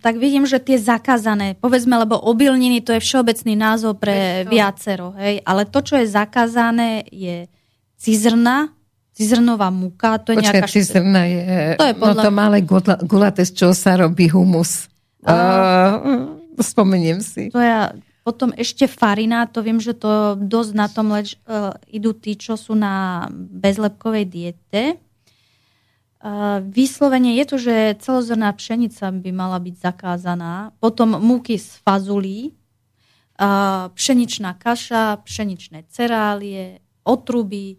tak vidím, že tie zakázané, povedzme, lebo obilniny, to je všeobecný názov pre viacero, hej, ale to, čo je zakázané, je cizrna, cizrnová múka, to je Počkej, nejaká... cizrna je... To je podľa... No to malé gulaté, z čoho sa robí humus. A... A... Spomeniem si. To ja... Potom ešte farina, to viem, že to dosť na tom leč... uh, idú tí, čo sú na bezlepkovej diete. Uh, vyslovene je to, že celozrná pšenica by mala byť zakázaná. Potom múky z fazulí, uh, pšeničná kaša, pšeničné cereálie, otruby,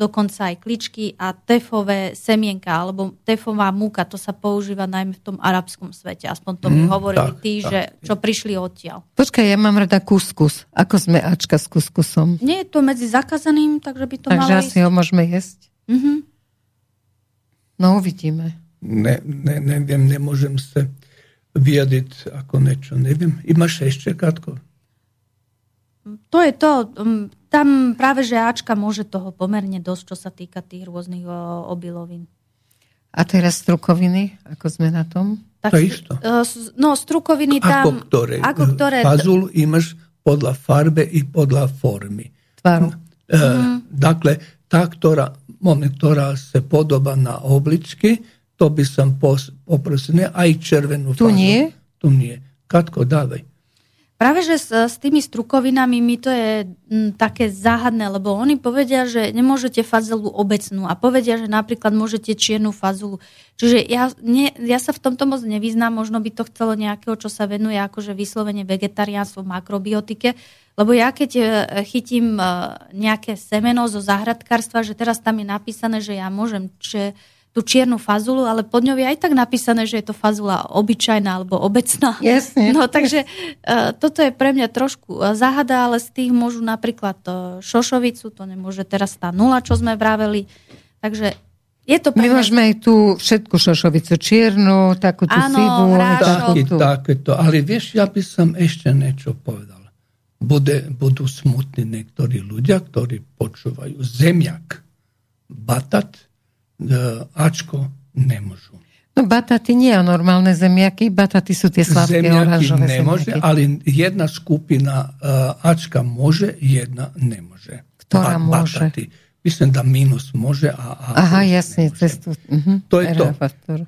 dokonca aj kličky a tefové semienka, alebo tefová múka, to sa používa najmä v tom arabskom svete. Aspoň to mi mm, hovorili tak, tí, tak, že čo prišli odtiaľ. Počkaj, ja mám rada kuskus. Ako sme ačka s kuskusom? Nie je to medzi zakázaným, takže by to takže malo ísť. Takže asi ho môžeme jesť? Mm-hmm. No, uvidíme. Ne, ne, neviem, nemôžem sa vyjadiť ako niečo. Neviem. Imaš ešte, Katko? To je to... Tam práve, že ačka môže toho pomerne dosť, čo sa týka tých rôznych obilovín. A teraz strukoviny, ako sme na tom? Tak, to isto. No, strukoviny tam... Ako ktoré? Ako ktoré... Fazul imaš podľa farbe i podľa formy. Tvaru. E, mm. Dakle, tá, ktorá, moment, ktorá sa podoba na obličky, to by som pos, poprosil, ne, aj červenú fazul. Tu nie? Tu nie. Katko, dávaj. Práve, že s, s tými strukovinami mi to je m, také záhadné, lebo oni povedia, že nemôžete fazulu obecnú a povedia, že napríklad môžete čiernu fazulu. Čiže ja, ne, ja sa v tomto moc nevyznám, možno by to chcelo nejakého, čo sa venuje akože vyslovene vegetariánstvo v makrobiotike, lebo ja keď chytím nejaké semeno zo záhradkárstva, že teraz tam je napísané, že ja môžem či, tú čiernu fazulu, ale pod ňou je aj tak napísané, že je to fazula obyčajná alebo obecná. Yes, yes. No takže uh, toto je pre mňa trošku záhada, ale z tých môžu napríklad uh, šošovicu, to nemôže teraz tá nula, čo sme vraveli. Takže je to pre mňa... My môžeme aj tú všetku šošovicu čiernu, takú tú áno, sivú. Áno, takéto. Ale vieš, ja by som ešte niečo povedal. Bude, budú smutní niektorí ľudia, ktorí počúvajú zemiak, batat, ačko nemôžu. No bataty nie je normálne zemiaky, bataty sú tie sladké oranžové zemiaky. Nemôže, zemiaky. Ale jedna skupina ačka môže, jedna nemôže. Ktorá a môže? Bataty. Myslím, da minus môže a... a Aha, jasne, cestu. Uh-huh. To je to.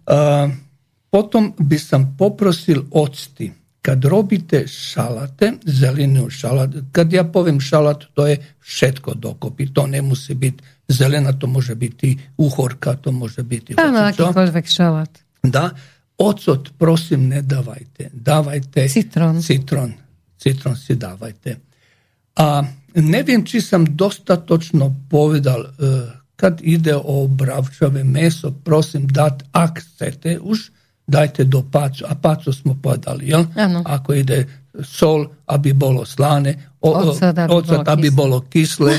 Uh, potom by som poprosil octy. Kad robite šalate, zelenu šalat, kad ja poviem šalat, to je všetko dokopy. To nemusí byť zelena to može biti uhorka, to može biti... Da, nakikolvek šalat. Da, ocot prosim ne davajte. Davajte citron. Citron, citron si davajte. A ne vem či sam dosta točno povedal, kad ide o bravčave meso, prosim dat, ak chcete už, dajte do pacu, a pacu smo podali, jel? Ano. Ako ide sol, aby bolo slane, ocad, aby, aby bolo kisle,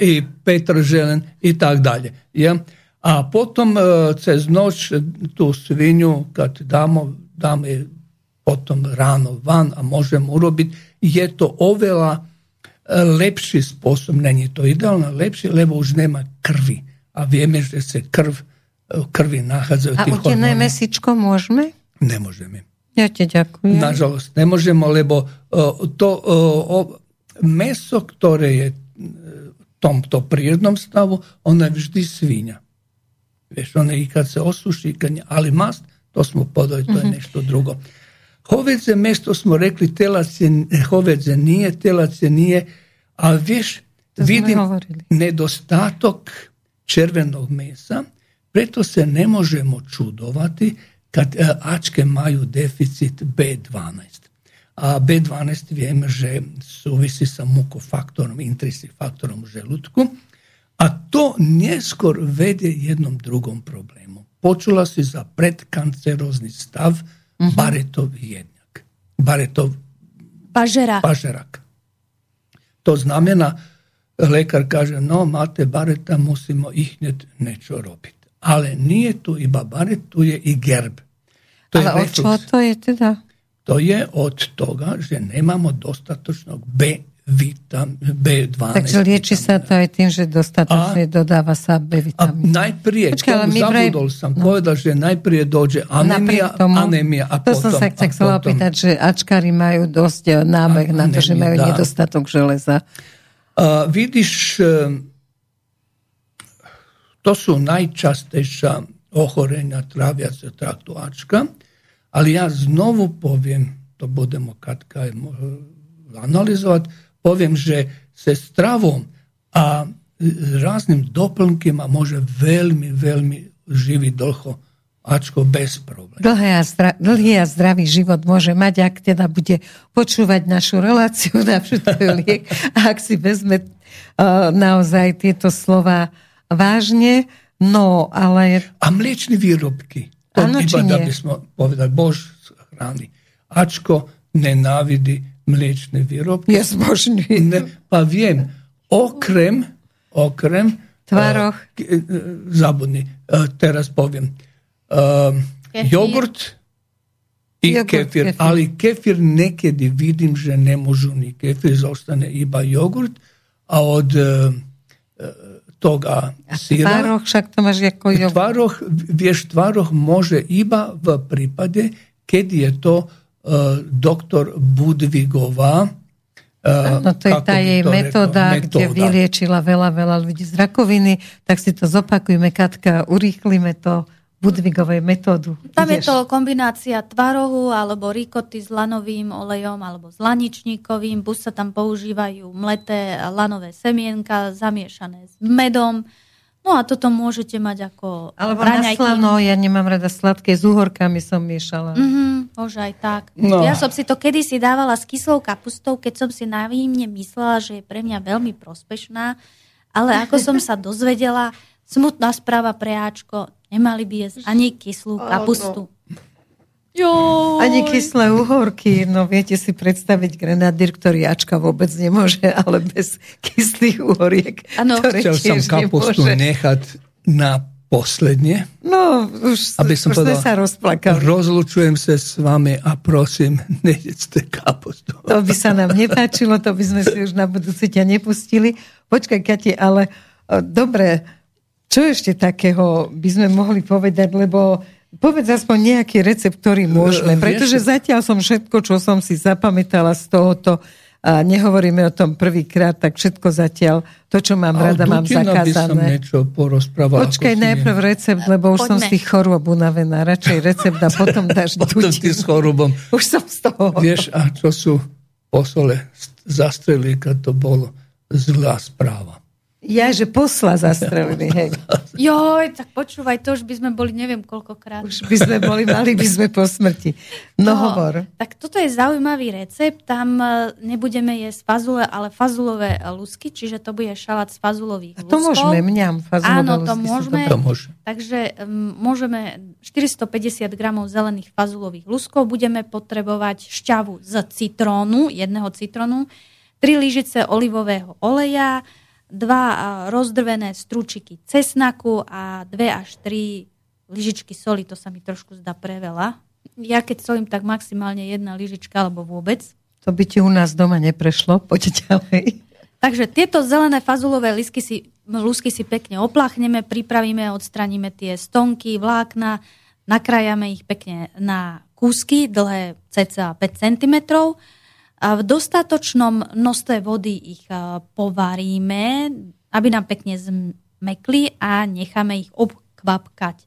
i petrželen i tak dalje. Jel? A potom cez noć tu svinju, kad damo, damo je potom rano van, a možemo urobiti, je to ovela lepši sposob, není to idealno, lepši, lebo už nema krvi, a vijeme že se krv krvi nahazaju tih hormona. A utjene mesičko možeme? Ne možemo. Ja ti ďakujem. Nažalost, ne možemo, lebo to meso, ktoré je tomto prirodnom stavu, ona je vždy svinja. Veš, ona i kad se osuši, ali mast, to smo podali, to je nešto drugo. Hovedze mesto smo rekli, telac je, hovedze nije, telac je nije, ali viš, vidim nedostatok červenog mesa, preto se ne možemo čudovati kad ačke maju deficit bé dvanásť. A bé dvanásť vijeme, že suvisi sa mukofaktorom, intrinsic faktorom u želutku, a to neskor vede jednom drugom problemu. Počula si za predkancerozni stav, uh-huh. Barretov jednjak. Barretov pažerak. pažerak. To znamena, lekar kaže, no, mate Barreta, musimo ihnet nečo robiti. Ale nije tu iba Barret, tu je i gerb. To je, od čega to je teda? To je od toga, že nemamo dostatočnog B vitam, bé dvanásť. Takže liječi se to i tim, že dostatočno dodava sa bé vitamina. Najprije, zabudol sam, no. Povedal, že najprije dođe anemija, tomu, anemija, a potom... To sam se tak htjela pitati, že ačkari imaju dosta nábeh na to, že imaju da. nedostatok železa. A, vidiš, to su najčastejša ohorenja travjaca traktu ačka, ali ja znovu povijem, to budemo Katka analizovati, povijem, že se s travom a raznim doplnkima može velmi, velmi živi dlho ačko bez problém. Dlhý a zdravý život môže mať, ak teda bude počúvať našu reláciu na všetko je liek, a ak si vezme uh, naozaj tieto slova vážne, no ale... A mliečne výrobky. To ano, iba da by sme povedali, bož hrany. Ačko nenávidí mliečne výrobky. Je zbožný. Ne, pa viem, okrem, okrem... Tvaroch. Uh, zabudni, uh, teraz poviem. Uh, jogurt i jogurt, kefir. kefir. Ali kefir nekedy vidim, že ne možu ni kefir, zostane iba jogurt, a od uh, toga sira... A tvaroh, však to máš jako jogurt. Tvaroh, vieš, tvaroh može iba v prípade, keď je to uh, doktor Budwigova. Uh, no to je tá jej metóda, metóda, kde vyliečila veľa, veľa ľudí z rakoviny, tak si to zopakujme, Katka, urýchlime to. Budwigovej metódu. Tam ideš. Je to kombinácia tvarohu alebo rikoty s lanovým olejom alebo s laničníkovým. Buď sa tam používajú mleté lanové semienka zamiešané s medom. No a toto môžete mať ako alebo raňajky. Na slano, ja nemám rada sladké, s uhorkami som miešala. Mm-hmm, môže aj tak. No. Ja som si to kedysi dávala s kyslou kapustou, keď som si naivne myslela, že je pre mňa veľmi prospešná. Ale ako som sa dozvedela, smutná správa pre Ačko, nemali by jesť ani kyslú kapustu. Joj. Ani kyslé uhorky. No viete si predstaviť grenadír, ktorý Ačka vôbec nemôže, ale bez kyslých uhoriek. Ano. Chcel som kapustu nemôže. Nechať na posledne. No, už, aby som už povedal, sa rozplakali. Rozlučujem sa s vami a prosím, nejedzte kapustu. To by sa nám nepáčilo, to by sme si už na budúci ťa nepustili. Počkaj, Kati, ale dobre, čo ešte takého by sme mohli povedať, lebo povedz aspoň nejaký recept, ktorý môžeme, pretože zatiaľ som všetko, čo som si zapamätala z tohoto, a nehovoríme o tom prvýkrát, tak všetko zatiaľ, to, čo mám rada, mám zakázané. Počkaj, najprv recept, lebo už Poďme. som z tých chorôb unavená, radšej recept a potom dáš potom dutinu. Potom ty s chorobom. Už som z toho. Vieš, a čo sú posole zastrelí, keď to bolo zlá správa. Ja, že posla zastrelili, hej. Joj, tak počúvaj, to už by sme boli neviem koľkokrát. Už by sme boli, mali by sme po smrti. No, no hovor. Tak toto je zaujímavý recept. Tam nebudeme jesť fazule, ale fazulové lusky, čiže to bude šalát z fazulových luskov. A to môžeme, mňam, fazulové áno, lusky. Áno, to môžeme. To môže. Takže um, môžeme štyristopäťdesiat gramov zelených fazulových luskov. Budeme potrebovať šťavu z citrónu, jedného citrónu, tri lyžice olivového oleja, dva rozdrvené stručiky cesnaku a dve až tri lyžičky soli. To sa mi trošku zdá preveľa. Ja keď solím, tak maximálne jedna lyžička alebo vôbec. To by ti u nás doma neprešlo. Poď ďalej. Takže tieto zelené fazulové lisky si, lusky si pekne opláchneme, pripravíme, odstraníme tie stonky, vlákna, nakrájame ich pekne na kúsky, dlhé cca päť centimetrov. A v dostatočnom množstve vody ich povaríme, aby nám pekne zmekli a necháme ich obkvapkať.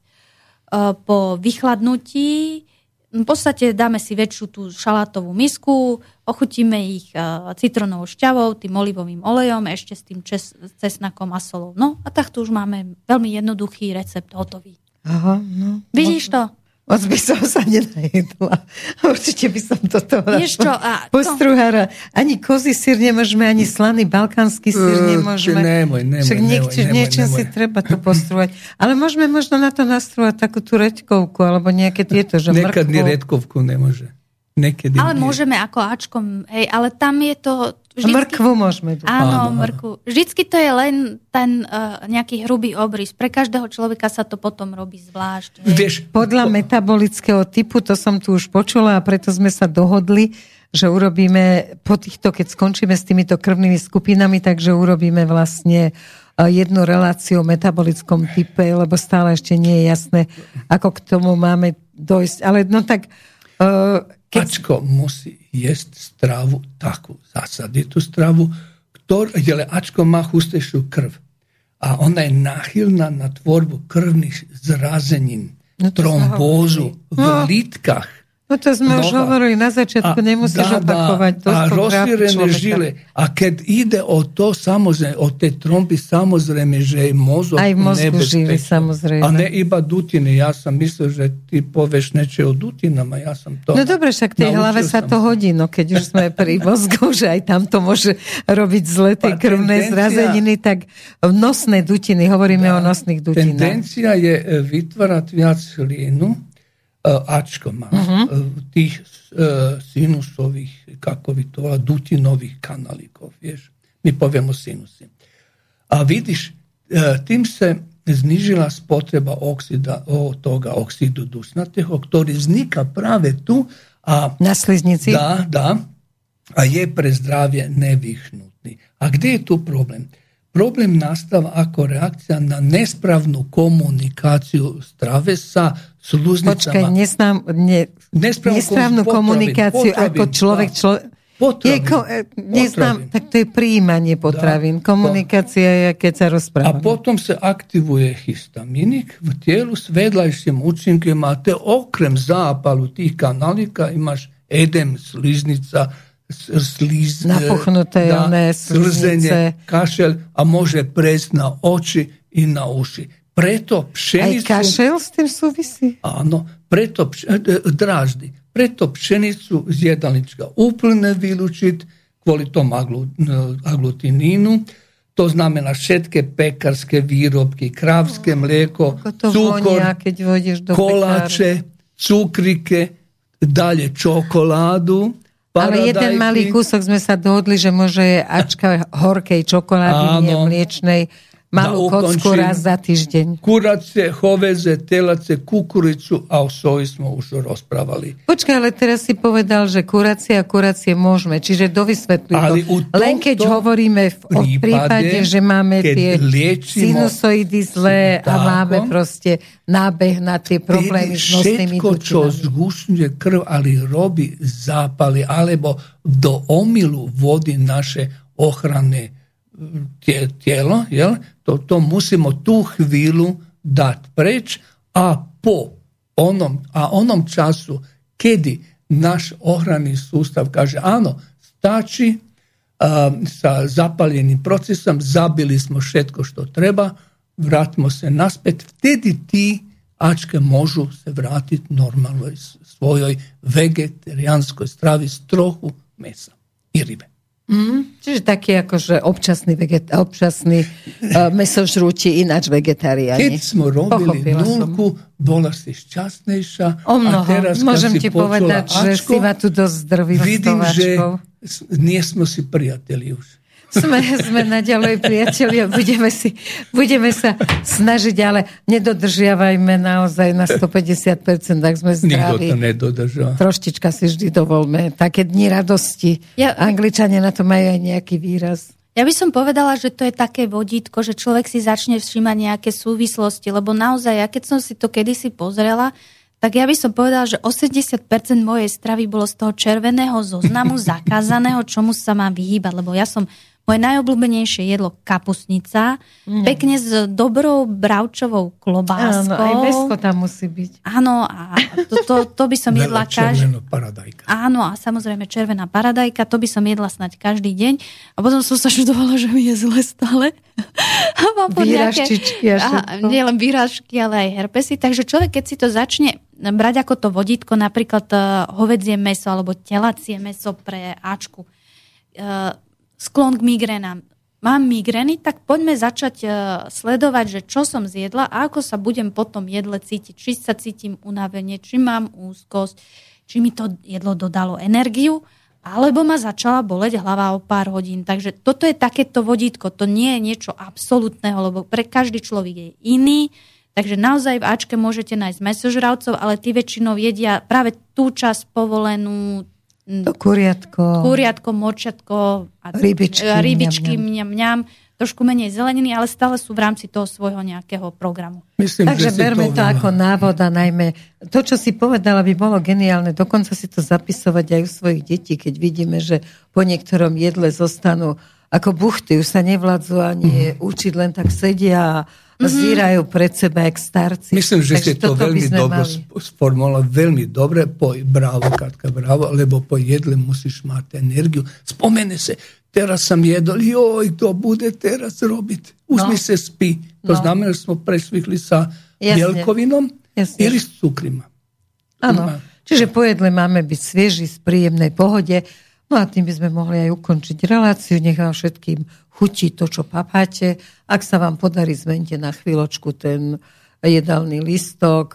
Po vychladnutí v podstate dáme si väčšiu tú šalátovú misku, ochutíme ich citronovou šťavou, tým olivovým olejom, ešte s tým čes- cesnakom a solou. No a takto už máme veľmi jednoduchý recept hotový. Aha, no. Vidíš to? Moc by som sa nenajedla. Určite by som to toho postruhára. Ani kozí syr nemôžeme, ani slaný balkánsky syr nemôžeme. Nemoj, nemoj. Však niečo si treba to postrúhať. Ale môžeme možno na to nastrúhať takú tú reďkovku, alebo nejaké tieto, že mrkvu. Nekedy reďkovku nemôže. Nekedy ale nie. Môžeme ako ačkom, hej, ale tam je to... Vždycky, mrkvu môžeme. Dúfať. Áno, mrkvu. Vždycky to je len ten uh, nejaký hrubý obrys. Pre každého človeka sa to potom robí zvlášť. Vieš, podľa metabolického typu, to som tu už počula a preto sme sa dohodli, že urobíme po týchto, keď skončíme s týmito krvnými skupinami, takže urobíme vlastne jednu reláciu o metabolickom type, lebo stále ešte nie je jasné, ako k tomu máme dojsť. Ale no tak... Uh, Keď... Ačko musí jesť stravu takú, zasaditú stravu, ktorá, ačko má hustejšiu krv. A ona je náchylná na tvorbu krvných zrazenín, no trombózu v no, lítkach. No to sme už hovorili na začiatku, nemusíš opakovať. To a rozšírené žile. A keď ide o to, samozrejme, o tej tromby, samozrejme, že je mozog nebezpečný. A ne iba dutiny. Ja som myslel, že ty povieš niečo o dutinama. Ja som to... No dobre, však tej hlave sa to hodí, no keď už sme pri mozgu, že aj tam to môže robiť zle, tie krvné zrazeniny, tak nosné dutiny, hovoríme o nosných dutinách. Tendencia je vytvárať viac slinu, ačko má, uh-huh. tých uh, sinusových, kako bi to, dutinovih kanalikov, vieš, mi povijemo sinusi. A vidiš, uh, tim se znižila spotreba oksida, o, toga oksidu dusnatih, koji znika prave tu, a na sliznici? Da, da, a je prezdravje nevihnutni. A gdje je tu problem? Problem nastava ako reakcija na nespravnu komunikaciju strave sa sluznicama. Počkaj, nesnám, ne, nespravnu, nespravnu potravi, komunikaciju potravi, ako človek... Člo, potravi, je, ko, nesnám, potravi. Tak to je prijímanje potravín. Komunikacija je keď sa rozprávame. A potom se aktivuje histaminik v tijelu s vedlajšim učinkima, te okrem zapalu tih kanalika imaš edem sliznica, Sliz, napuhnute da, one slzenje, kašelj, a može prest na oči i na uši. Preto pšenicu... A kašelj s tim suvisi? Ano, preto draždi. Preto pšenicu z jedalnička uplne vilučit, kvolitom aglutininu, to znamená všetké pekarske výrobky, kravské mlijeko, cukor, kolače, cukrike, dalje čokoládu. Paradajky. Ale jeden malý kúsok sme sa dohodli, že môže ačka horkej čokolády, nie mliečnej, malú kocku raz za týždeň. Kuracie, hoveze, telace, kukuricu a o soji sme už rozprávali. Počkaj, ale teraz si povedal, že kuracie a kuracie môžeme, čiže dovysvetli to. Len keď hovoríme v prípade, prípade že máme tie sinusoidy zlé a máme proste nábeh na tie problémy s nosnými dučinami. Všetko, čo zgušňuje krv, ale robí zápaly, alebo do omilu vody naše ochranné tijelo, jel? To, to musimo tu hvilu dati preč, a po onom, a onom času kedi naš ohrani sustav kaže, ano, stači, sa zapaljenim procesom, zabili smo všetko što treba, vratimo se naspet, vtedy ti ačke možu se vratiti normalnoj svojoj vegetarijanskoj stravi s trochu mesa i ribe. Mm, čiže taký akože občasný, vegeta- občasný uh, mesožrúti, ináč vegetariáni. Keď sme robili Pochopila nulku, som. Bola si šťastnejšia. O mnoho. A teraz, môžem ti povedať, Ačko, že si ma tu dosť zdrvil s tou Ačkou. Nie sme si priateli už. Sme, sme naďalej priatelia, budeme, si, budeme sa snažiť, ale nedodržiavajme naozaj na sto päťdesiat percent, ak sme zdraví. Nikto to nedodržia. Troštička si vždy dovolme. Také dni radosti. Ja, Angličania na to majú aj nejaký výraz. Ja by som povedala, že to je také vodítko, že človek si začne všímať nejaké súvislosti, lebo naozaj, ja keď som si to kedysi pozrela, tak ja by som povedala, že osemdesiat percent mojej stravy bolo z toho červeného zoznamu zakázaného, čomu sa mám vyhýbať, lebo ja som... Moje najobľúbenejšie jedlo kapustnica, mm. pekne s dobrou bravčovou klobáskou. Áno, aj mesko tam musí byť. Áno, a to, to, to by som jedla každý... paradajka. Áno, a samozrejme červená paradajka, to by som jedla snáď každý deň. A potom som sa šudovala, že mi je zle stále. A mám výražčičky a všetko. Nie len výražky, ale aj herpesy. Takže človek, keď si to začne brať ako to vodítko, napríklad hovädzie meso alebo telacie meso pre Ačku, sklon k migrénám. Mám migrény, tak poďme začať sledovať, že čo som zjedla a ako sa budem po tom jedle cítiť. Či sa cítim unavene, či mám úzkosť, či mi to jedlo dodalo energiu, alebo ma začala boleť hlava o pár hodín. Takže toto je takéto vodítko. To nie je niečo absolútneho, lebo pre každý človek je iný. Takže naozaj v Ačke môžete nájsť mesožravcov, ale tí väčšinou jedia práve tú časť povolenú, to kuriatko, kuriatko, močiatko, a rybičky, rybičky mňam, mňam. mňam, trošku menej zeleniny, ale stále sú v rámci toho svojho nejakého programu. Myslím, takže berme to, to ako návod a najmä to, čo si povedala, by bolo geniálne, dokonca si to zapisovať aj u svojich detí, keď vidíme, že po niektorom jedle zostanú ako buchty, už sa nevládzu ani mm. učiť, len tak sedia a zírajú pred seba jak starci. Myslím, že ste to veľmi dobro sformulovali, veľmi dobre, po, bravo, Katka, bravo, lebo po jedle musíš mať energiu. Spomene se, teraz sam jedol, joj, to bude teraz robiť. Už mi no. se spí. To no. znamená, že sme presvihli sa bielkovinom ili s cukrima. Áno, čiže po jedle máme byť svieži, v príjemnej pohode. No a tým by sme mohli aj ukončiť reláciu. Nech vám všetkým chutí to, čo papáte. Ak sa vám podarí, zmente na chvíľočku ten jedálny listok.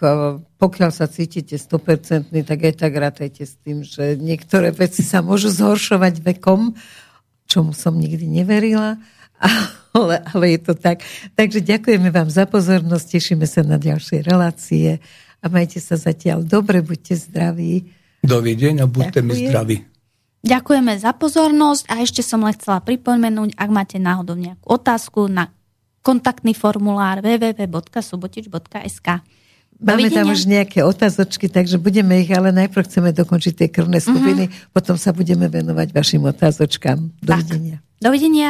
Pokiaľ sa cítite sto percent, tak aj tak rátajte s tým, že niektoré veci sa môžu zhoršovať vekom, čomu som nikdy neverila, ale, ale je to tak. Takže ďakujeme vám za pozornosť, tešíme sa na ďalšie relácie a majte sa zatiaľ dobre, buďte zdraví. Dovidenia, buďte mi zdraví. Ďakujeme za pozornosť a ešte som len chcela pripomenúť, ak máte náhodou nejakú otázku, na kontaktný formulár w w w bodka subotič bodka s k. Máme tam už nejaké otázočky, takže budeme ich, ale najprv chceme dokončiť tie krvné skupiny, mm-hmm. potom sa budeme venovať vašim otázočkám. Dovidenia. Tak. Dovidenia.